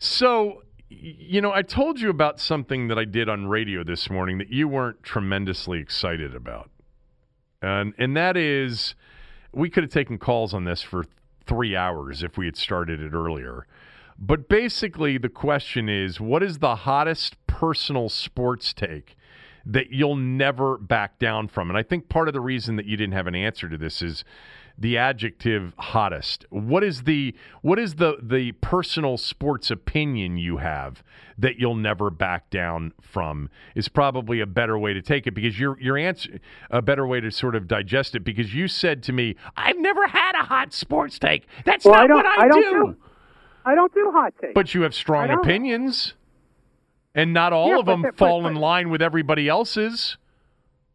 So, you know, I told you about something that I did on radio this morning that you weren't tremendously excited about. And and that is, we could have taken calls on this for three hours if we had started it earlier. But basically the question is, what is the hottest personal sports take that you'll never back down from? And I think part of the reason that you didn't have an answer to this is the adjective hottest. What is the what is the the personal sports opinion you have that you'll never back down from is probably a better way to take it, because your your answer, a better way to sort of digest it, because you said to me, I've never had a hot sports take. That's well, not I don't, what I, I don't do. do. I don't do hot takes. But you have strong opinions. And not all yeah, of them but, fall but, in line with everybody else's.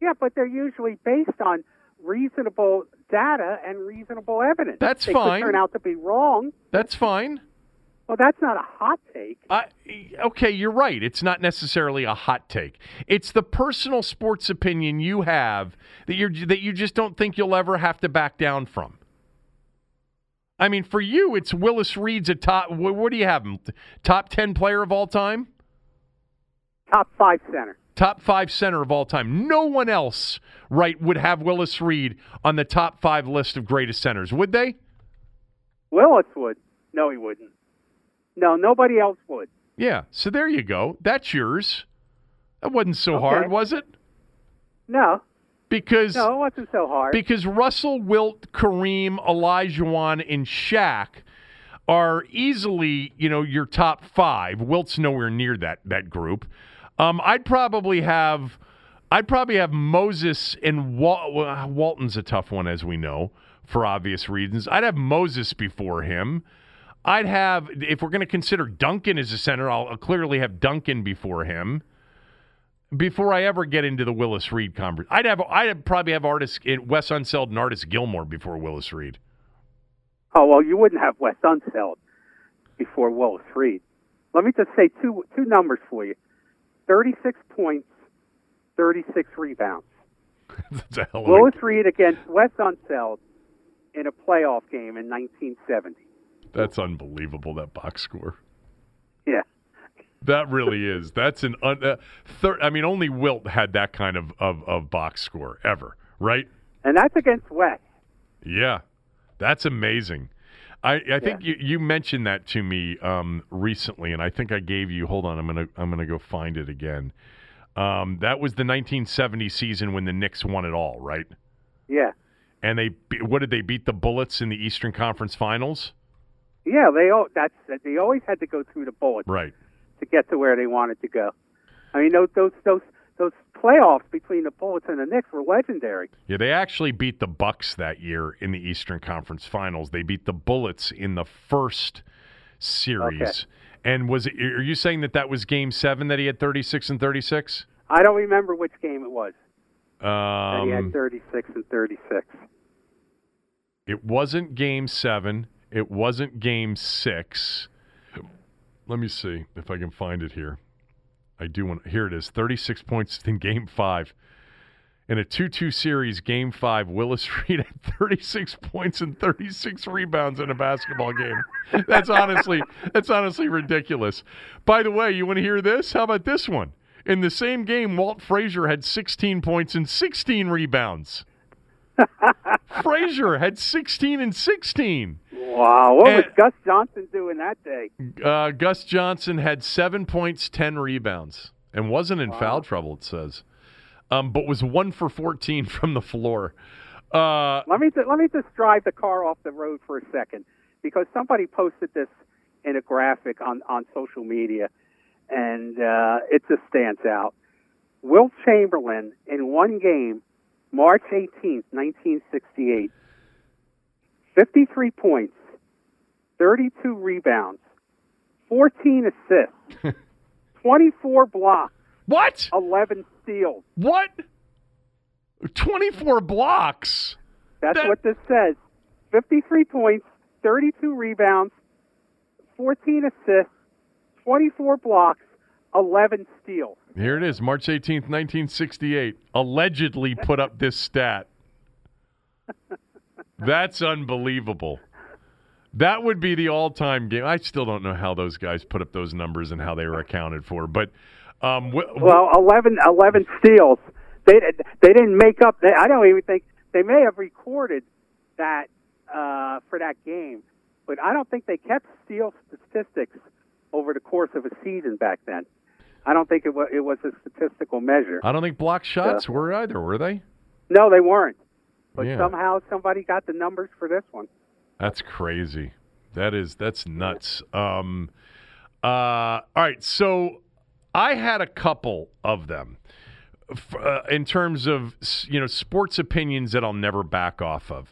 Yeah, but they're usually based on reasonable data and reasonable evidence. That's they fine. Could turn out to be wrong. That's fine. Well, that's not a hot take. Uh, okay, you're right. It's not necessarily a hot take. It's the personal sports opinion you have that you're that you just don't think you'll ever have to back down from. I mean, for you, it's Willis Reed's a top. What do you have him? Top ten player of all time. Top five center. Top five center of all time. No one else, right, would have Willis Reed on the top five list of greatest centers, would they? Willis would. No, he wouldn't. No, nobody else would. Yeah, so there you go. That's yours. That wasn't so okay. hard, was it? No. Because No, it wasn't so hard. Because Russell, Wilt, Kareem, Olajuwon, and Shaq are easily, you know, your top five. Wilt's nowhere near that that group. Um, I'd probably have, I'd probably have Moses and Wal- Walton's a tough one, as we know, for obvious reasons. I'd have Moses before him. I'd have, if we're going to consider Duncan as a center, I'll, I'll clearly have Duncan before him. Before I ever get into the Willis Reed conversation, I'd have, I'd probably have artists Wes Unseld and Artis Gilmore before Willis Reed. Oh, well, you wouldn't have Wes Unseld before Willis Reed. Let me just say two two numbers for you. thirty-six points, thirty-six rebounds. That's a hell of Willis a... Reed against Wes Unseld in a playoff game in nineteen seventy. That's unbelievable, that box score. Yeah. That really is. That's an... Un, uh, thir- I mean, only Wilt had that kind of, of, of box score ever, right? And that's against Wes. Yeah. That's amazing. I, I yeah. think you, you mentioned that to me um, recently, and I think I gave you. Hold on, I'm gonna I'm gonna go find it again. Um, that was the nineteen seventy season when the Knicks won it all, right? Yeah. And they what did they beat the Bullets in the Eastern Conference Finals? Yeah, they all that's they always had to go through the Bullets, right, to get to where they wanted to go. I mean, those those those. Those playoffs between the Bullets and the Knicks were legendary. Yeah, they actually beat the Bucks that year in the Eastern Conference Finals. They beat the Bullets in the first series. Okay. And was it, are you saying that that was Game Seven that he had thirty-six and thirty-six? I don't remember which game it was. Um, that he had thirty-six and thirty-six. It wasn't Game Seven. It wasn't Game Six. Let me see if I can find it here. I do want. Here it is. Thirty-six points in Game Five. In a two two series, Game five, Willis Reed had thirty-six points and thirty-six rebounds in a basketball game. That's honestly that's honestly ridiculous. By the way, you want to hear this? How about this one? In the same game, Walt Frazier had sixteen points and sixteen rebounds. Frazier had sixteen and sixteen. Wow. What and, was Gus Johnson doing that day? Uh, Gus Johnson had seven points, ten rebounds, and wasn't in wow. foul trouble, it says. Um, but was one for fourteen from the floor. Uh, let me th- let me just drive the car off the road for a second, because somebody posted this in a graphic on, on social media, and uh, it just stands out. Wilt Chamberlain, in one game, March eighteenth, nineteen sixty-eight, fifty-three points, thirty-two rebounds, fourteen assists, twenty-four blocks. What? eleven steals. What? twenty-four blocks. That's that... what this says. fifty-three points, thirty-two rebounds, fourteen assists, twenty-four blocks, eleven steals. Here it is, March eighteenth, nineteen sixty-eight. Allegedly put up this stat. That's unbelievable. That would be the all-time game. I still don't know how those guys put up those numbers and how they were accounted for, but... Um, wh- well, eleven, eleven steals. They they didn't make up. They, I don't even think they may have recorded that uh, for that game, but I don't think they kept steal statistics over the course of a season back then. I don't think it was it was a statistical measure. I don't think block shots uh, were either, were they? No, they weren't. But yeah. somehow somebody got the numbers for this one. That's crazy. That is that's nuts. Um, uh, all right, so. I had a couple of them uh, in terms of, you know, sports opinions that I'll never back off of.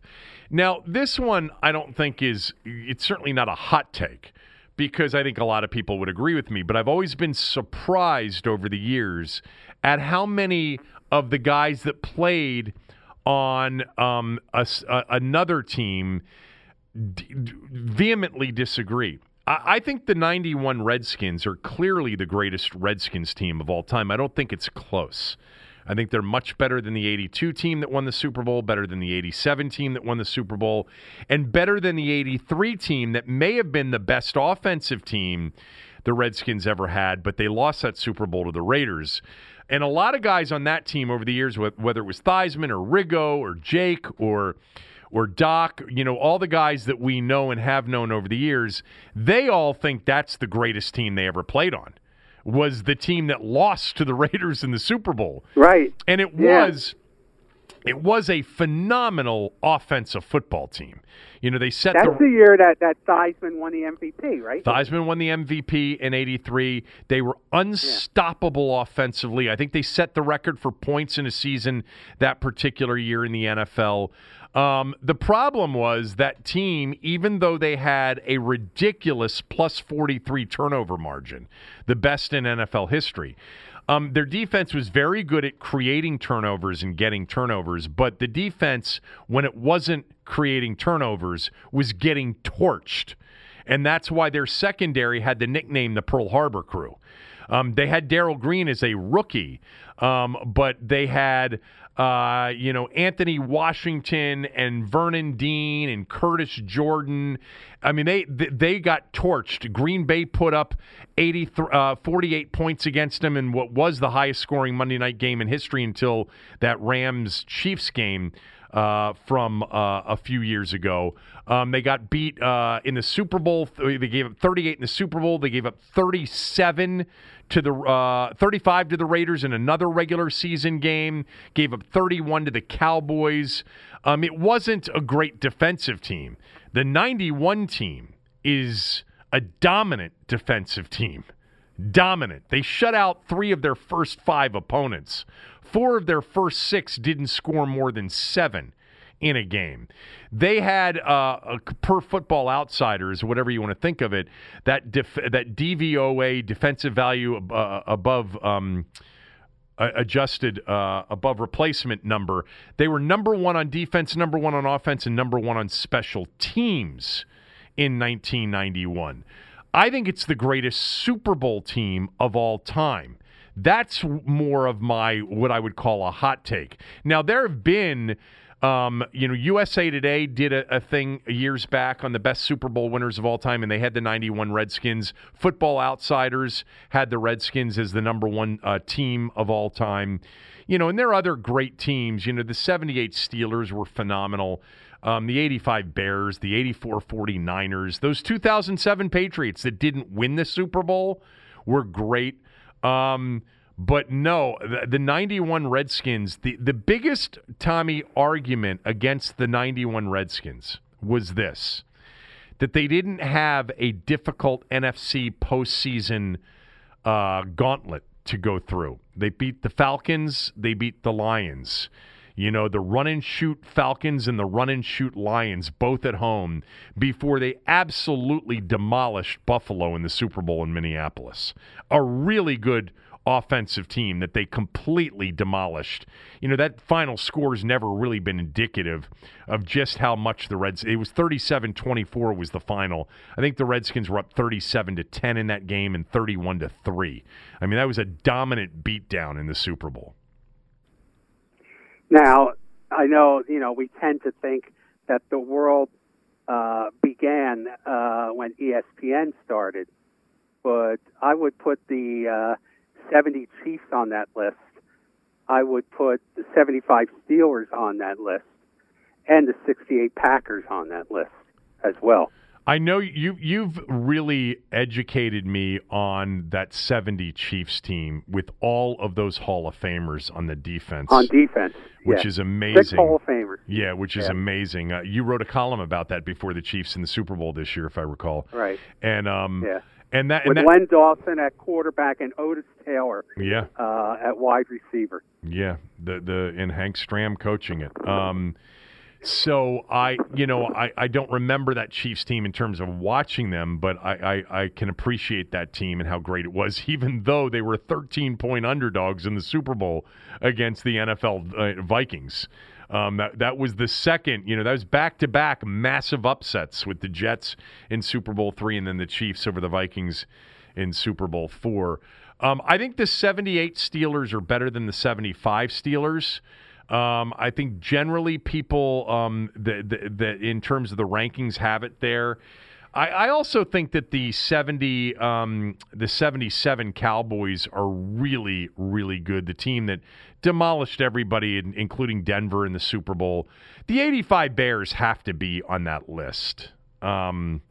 Now, this one I don't think is – it's certainly not a hot take, because I think a lot of people would agree with me, but I've always been surprised over the years at how many of the guys that played on um, a, a, another team d- d- vehemently disagree. I think the ninety-one Redskins are clearly the greatest Redskins team of all time. I don't think it's close. I think they're much better than the eighty-two team that won the Super Bowl, better than the eighty-seven team that won the Super Bowl, and better than the eighty-three team that may have been the best offensive team the Redskins ever had, but they lost that Super Bowl to the Raiders. And a lot of guys on that team over the years, whether it was Theismann or Rigo or Jake or... or Doc, you know, all the guys that we know and have known over the years, they all think that's the greatest team they ever played on, was the team that lost to the Raiders in the Super Bowl. Right. And it yeah. was it was a phenomenal offensive football team. You know, they set that's the, the year that, that Theismann won the M V P, right? Theismann won the M V P in eighty-three. They were unstoppable yeah. offensively. I think they set the record for points in a season that particular year in the N F L. Um, the problem was that team, even though they had a ridiculous plus forty-three turnover margin, the best in N F L history, um, their defense was very good at creating turnovers and getting turnovers, but the defense, when it wasn't creating turnovers, was getting torched. And that's why their secondary had the nickname the Pearl Harbor Crew. Um, they had Darryl Green as a rookie, um, but they had... Uh, you know, Anthony Washington and Vernon Dean and Curtis Jordan. I mean, they they got torched. Green Bay put up eighty, uh, forty-eight points against them in what was the highest scoring Monday night game in history until that Rams-Chiefs game uh, from uh, a few years ago. Um, they got beat uh, in the Super Bowl. They gave up thirty-eight in the Super Bowl. They gave up thirty-seven to the uh, thirty-five to the Raiders in another regular season game. Gave up thirty-one to the Cowboys. Um, it wasn't a great defensive team. The ninety-one team is a dominant defensive team. Dominant. They shut out three of their first five opponents. Four of their first six didn't score more than seven in a game. They had, uh, a, per Football Outsiders, whatever you want to think of it, that def- that D V O A, defensive value ab- uh, above um, uh, adjusted uh, above replacement number. They were number one on defense, number one on offense, and number one on special teams in nineteen ninety-one. I think it's the greatest Super Bowl team of all time. That's more of my, what I would call a hot take. Now, there have been, um, you know, U S A Today did a, a thing years back on the best Super Bowl winners of all time, and they had the ninety-one Redskins. Football Outsiders had the Redskins as the number one uh, team of all time. You know, and there are other great teams. You know, the seventy-eight Steelers were phenomenal. Um, the eighty-five Bears, the eighty-four 49ers, those two thousand seven Patriots that didn't win the Super Bowl were great. Um, but no, the, the ninety-one Redskins, the, the biggest, Tommy, argument against the ninety-one Redskins was this, that they didn't have a difficult N F C postseason uh, gauntlet to go through. They beat the Falcons, they beat the Lions. You know, the run-and-shoot Falcons and the run-and-shoot Lions, both at home, before they absolutely demolished Buffalo in the Super Bowl in Minneapolis. A really good offensive team that they completely demolished. You know, that final score's never really been indicative of just how much the Reds... It was thirty-seven twenty-four was the final. I think the Redskins were up thirty-seven to ten in that game and thirty-one to three. I mean, that was a dominant beatdown in the Super Bowl. Now, I know, you know, we tend to think that the world uh, began uh, when E S P N started, but I would put the uh, seventy Chiefs on that list. I would put the seventy-five Steelers on that list and the sixty-eight Packers on that list as well. I know you, you've really educated me on that seventy Chiefs team with all of those Hall of Famers on the defense. On defense, which yeah. is amazing. Six Hall of Famers. Yeah, which is yeah. amazing. Uh, you wrote a column about that before the Chiefs in the Super Bowl this year, if I recall. Right. And um, yeah. and that and with that, Len Dawson at quarterback and Otis Taylor. Yeah. Uh, at wide receiver. Yeah. The the and Hank Stram coaching it. Um. So I, you know, I, I don't remember that Chiefs team in terms of watching them, but I, I, I can appreciate that team and how great it was, even though they were thirteen-point underdogs in the Super Bowl against the N F L uh, Vikings. Um, that, that was the second, you know, that was back-to-back massive upsets with the Jets in Super Bowl three and then the Chiefs over the Vikings in Super Bowl four. Um, I think the seventy-eight Steelers are better than the seventy-five Steelers. Um, I think generally people, um, the, the, the, in terms of the rankings, have it there. I, I also think that the seventy, um, the seventy-seven Cowboys are really, really good. The team that demolished everybody, in, including Denver, in the Super Bowl. The eighty-five Bears have to be on that list. Um,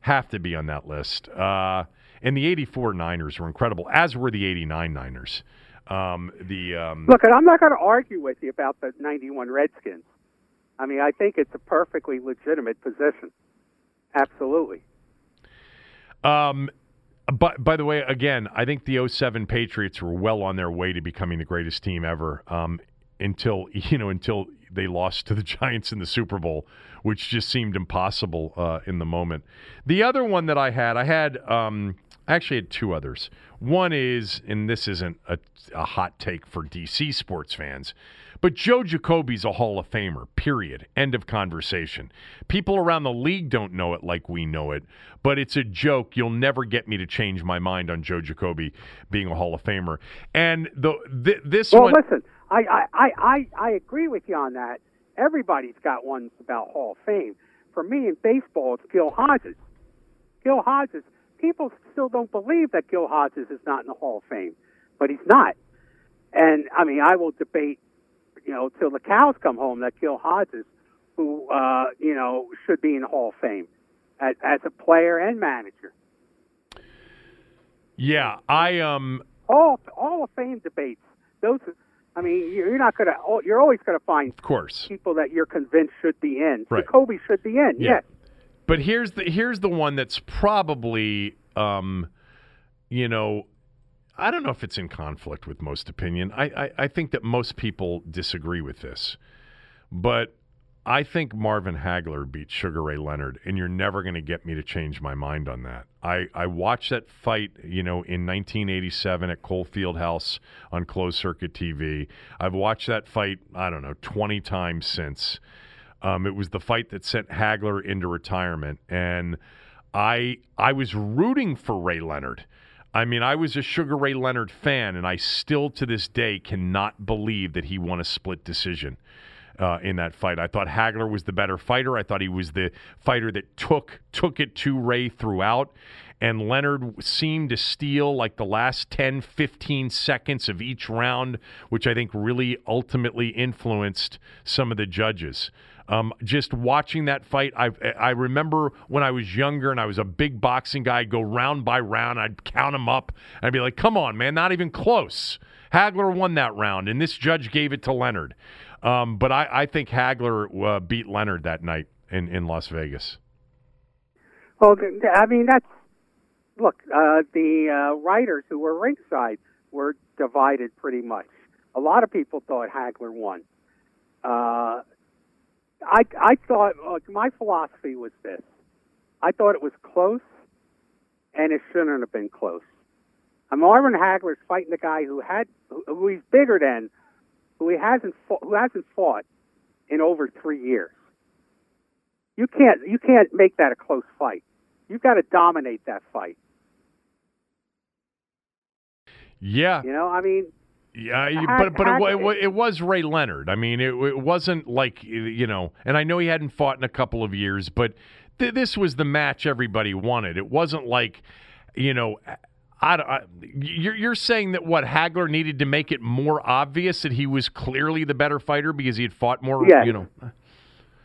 have to be on that list. Uh, and the eighty-four Niners were incredible, as were the eighty-nine Niners. Um, the um... Look, I'm not going to argue with you about the ninety-one Redskins. I mean, I think it's a perfectly legitimate position. Absolutely. Um, but by the way, again, I think the oh seven Patriots were well on their way to becoming the greatest team ever. Um, until you know, until they lost to the Giants in the Super Bowl, which just seemed impossible uh, in the moment. The other one that I had, I had. Um, I actually had two others. One is, and this isn't a, a hot take for D C sports fans, but Joe Jacoby's a Hall of Famer, period. End of conversation. People around the league don't know it like we know it, but it's a joke. You'll never get me to change my mind on Joe Jacoby being a Hall of Famer. And the, th- this well, one... Well, listen, I, I, I, I agree with you on that. Everybody's got ones about Hall of Fame. For me, in baseball, it's Gil Hodges. Gil Hodges... People still don't believe that Gil Hodges is not in the Hall of Fame, but he's not. And, I mean, I will debate, you know, till the cows come home that Gil Hodges, who, uh, you know, should be in the Hall of Fame as, as a player and manager. Yeah, I... um All Hall of Fame debates, those, I mean, you're not going to, you're always going to find of course. people that you're convinced should be in. Right. Jacoby should be in, yeah. yes. But here's the here's the one that's probably, um, you know, I don't know if it's in conflict with most opinion. I, I, I think that most people disagree with this. But I think Marvin Hagler beat Sugar Ray Leonard, and you're never going to get me to change my mind on that. I, I watched that fight, you know, in nineteen eighty-seven at Cole Fieldhouse on closed circuit T V. I've watched that fight, I don't know, twenty times since. Um, it was the fight that sent Hagler into retirement, and I I was rooting for Ray Leonard. I mean, I was a Sugar Ray Leonard fan, and I still to this day cannot believe that he won a split decision uh, in that fight. I thought Hagler was the better fighter. I thought he was the fighter that took took it to Ray throughout, and Leonard seemed to steal like the last ten, fifteen seconds of each round, which I think really ultimately influenced some of the judges. Um, just watching that fight, I I remember when I was younger and I was a big boxing guy, I'd go round by round, I'd count them up, I'd be like, come on, man, not even close. Hagler won that round, and this judge gave it to Leonard. Um, but I, I think Hagler uh, beat Leonard that night in, in Las Vegas. Well, I mean, that's, look, uh, the uh, writers who were ringside were divided pretty much. A lot of people thought Hagler won. Uh I, I thought, look, my philosophy was this. I thought it was close, and it shouldn't have been close. And Marvin Hagler's fighting the guy who had, who he's bigger than, who he hasn't fought, who hasn't fought in over three years. You can't, you can't make that a close fight. You've got to dominate that fight. Yeah. You know, I mean. Yeah, but but it, it was Ray Leonard. I mean, it, it wasn't like, you know, and I know he hadn't fought in a couple of years, but th- this was the match everybody wanted. It wasn't like, you know, I, I, you're, you're saying that what, Hagler needed to make it more obvious that he was clearly the better fighter because he had fought more, yeah. you know.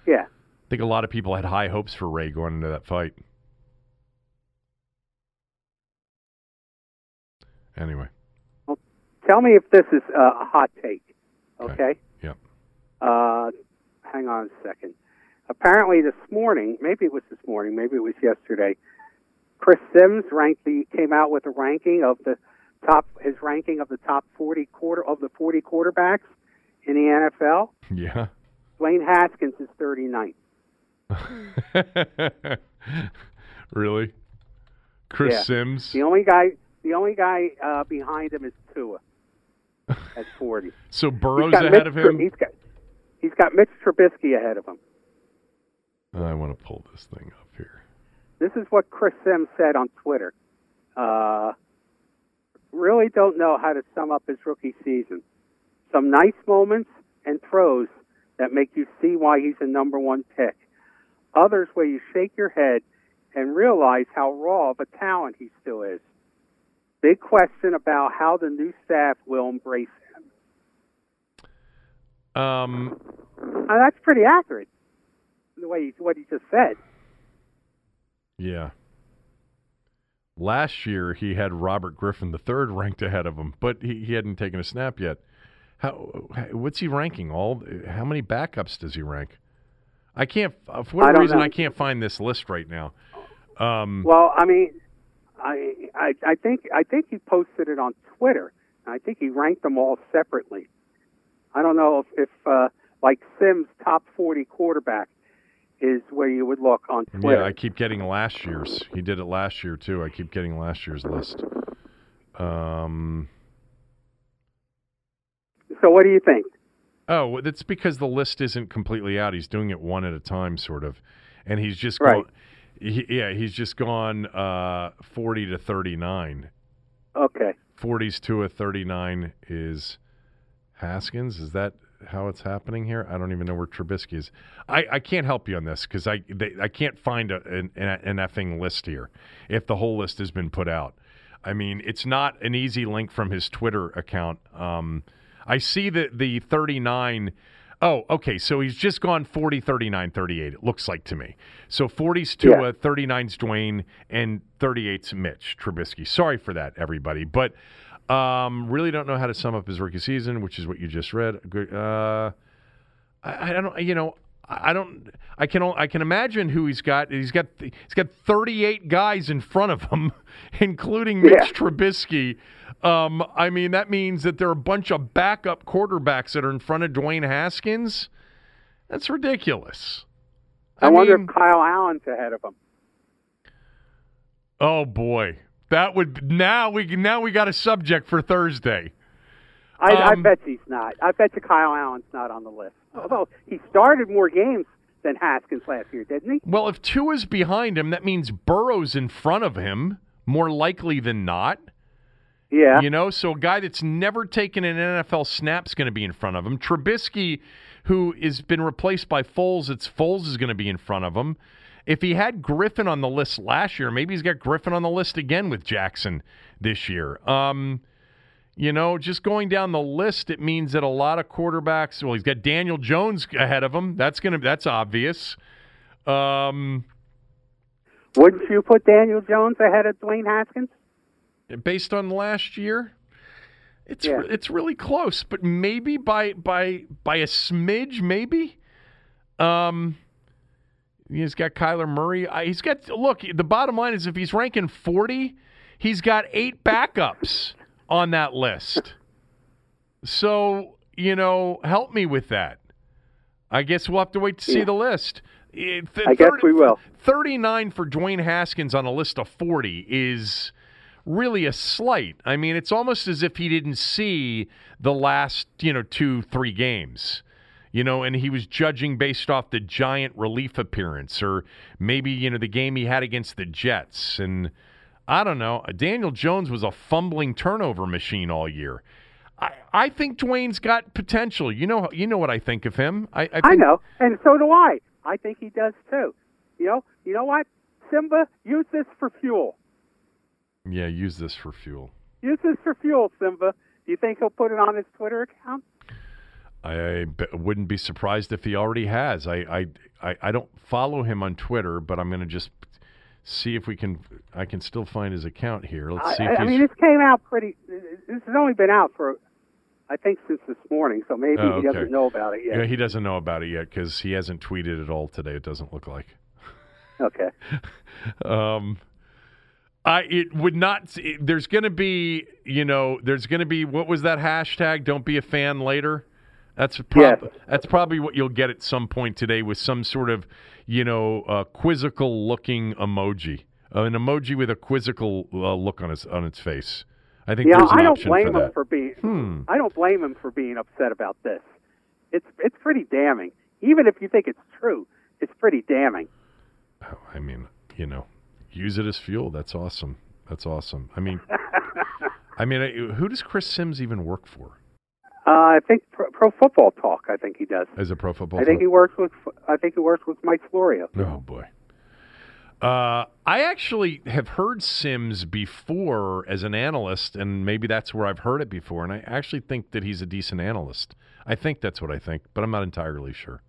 Yeah. I think a lot of people had high hopes for Ray going into that fight. Anyway. Tell me if this is a hot take, okay? okay. Yep. Uh, hang on a second. Apparently this morning, maybe it was this morning, maybe it was yesterday, Chris Sims ranked the came out with a ranking of the top his ranking of the top forty quarter of the forty quarterbacks in the N F L. Yeah. Dwayne Haskins is thirty-ninth. Really? Chris yeah. Sims? The only guy the only guy uh, behind him is Tua. At forty. So Burrow's ahead Mitch, of him? He's got, he's got Mitch Trubisky ahead of him. I want to pull this thing up here. This is what Chris Sims said on Twitter. Uh, really don't know how to sum up his rookie season. Some nice moments and throws that make you see why he's a number one pick. Others where you shake your head and realize how raw of a talent he still is. Big question about how the new staff will embrace him. Um, now, that's pretty accurate, the way he, what he just said. Yeah. Last year he had Robert Griffin the third ranked ahead of him, but he, he hadn't taken a snap yet. How? What's he ranking? All? How many backups does he rank? I can't. For whatever reason, know. I can't find this list right now. Um, well, I mean. I, I I think I think he posted it on Twitter. I think he ranked them all separately. I don't know if, if uh, like Sims' top forty quarterback is where you would look on Twitter. Yeah, I keep getting last year's. He did it last year too. I keep getting last year's list. Um. So what do you think? Oh, that's because the list isn't completely out. He's doing it one at a time, sort of, and he's just right. Going, He, yeah, he's just gone uh, forty to thirty-nine. Okay. forties to a thirty-nine is Haskins. Is that how it's happening here? I don't even know where Trubisky is. I, I can't help you on this because I they, I can't find a, an, an effing list here if the whole list has been put out. I mean, it's not an easy link from his Twitter account. Um, I see that the thirty-nine... Oh, okay, so he's just gone forty, thirty-nine, thirty-eight, it looks like to me. So forty's Tua, yeah. thirty-nine's Dwayne, and thirty-eight's Mitch Trubisky. Sorry for that, everybody. But um, really don't know how to sum up his rookie season, which is what you just read. Uh, I, I don't, you know, I don't, I can I can imagine who he's got. He's got he's got thirty-eight guys in front of him, including Mitch yeah. Trubisky. Um, I mean, that means that there are a bunch of backup quarterbacks that are in front of Dwayne Haskins. That's ridiculous. I, I wonder mean, if Kyle Allen's ahead of him. Oh boy, that would now we now we got a subject for Thursday. I, um, I bet he's not. I bet you Kyle Allen's not on the list. Although he started more games than Haskins last year, didn't he? Well, if Tua's behind him, that means Burrow's in front of him, more likely than not. Yeah. You know, so a guy that's never taken an N F L snap's going to be in front of him. Trubisky, who has been replaced by Foles, it's Foles is going to be in front of him. If he had Griffin on the list last year, maybe he's got Griffin on the list again with Jackson this year. Um, you know, just going down the list, it means that a lot of quarterbacks. Well, he's got Daniel Jones ahead of him. That's gonna. That's obvious. Um, Wouldn't you put Daniel Jones ahead of Dwayne Haskins? Based on last year, it's yeah. re- it's really close, but maybe by by by a smidge, maybe. Um, he's got Kyler Murray. I, he's got look. The bottom line is, if he's ranking forty, he's got eight backups on that list. So, you know, help me with that. I guess we'll have to wait to see yeah. the list. Th- I guess we will. thirty-nine for Dwayne Haskins on a list of forty is really a slight. I mean, it's almost as if he didn't see the last, you know, two, three games, you know, and he was judging based off the giant relief appearance or maybe, you know, the game he had against the Jets. And I don't know. Daniel Jones was a fumbling turnover machine all year. I, I think Dwayne's got potential. You know, you know what I think of him. I, I, think... I know, and so do I. I think he does too. You know, you know what, Simba, use this for fuel. Yeah, use this for fuel. Use this for fuel, Simba. Do you think he'll put it on his Twitter account? I b- wouldn't be surprised if he already has. I, I, I, I don't follow him on Twitter, but I'm going to just see if we can. I can still find his account here. Let's see. I, if I mean, this came out pretty. This has only been out for, I think, since this morning. So maybe oh, okay. he doesn't know about it yet. Yeah, he doesn't know about it yet because he hasn't tweeted at all today. It doesn't look like. Okay. um. I it would not. It, there's going to be, you know, there's going to be what was that hashtag? Don't be a fan later. That's prob- yes. That's probably what you'll get at some point today with some sort of, you know, uh, quizzical looking emoji, uh, an emoji with a quizzical uh, look on its on its face. I think yeah, there's an I option don't blame for that. Him for being, hmm. I don't blame him for being upset about this. It's it's pretty damning. Even if you think it's true, it's pretty damning. Oh, I mean, you know. Use it as fuel. That's awesome. That's awesome. I mean, I mean, who does Chris Sims even work for? Uh, I think pro, pro Football Talk. I think he does. As a Pro Football. I think talk? he works with. I think he works with Mike Florio. Oh boy. Uh, I actually have heard Sims before as an analyst, and maybe that's where I've heard it before. And I actually think that he's a decent analyst. I think that's what I think, but I'm not entirely sure.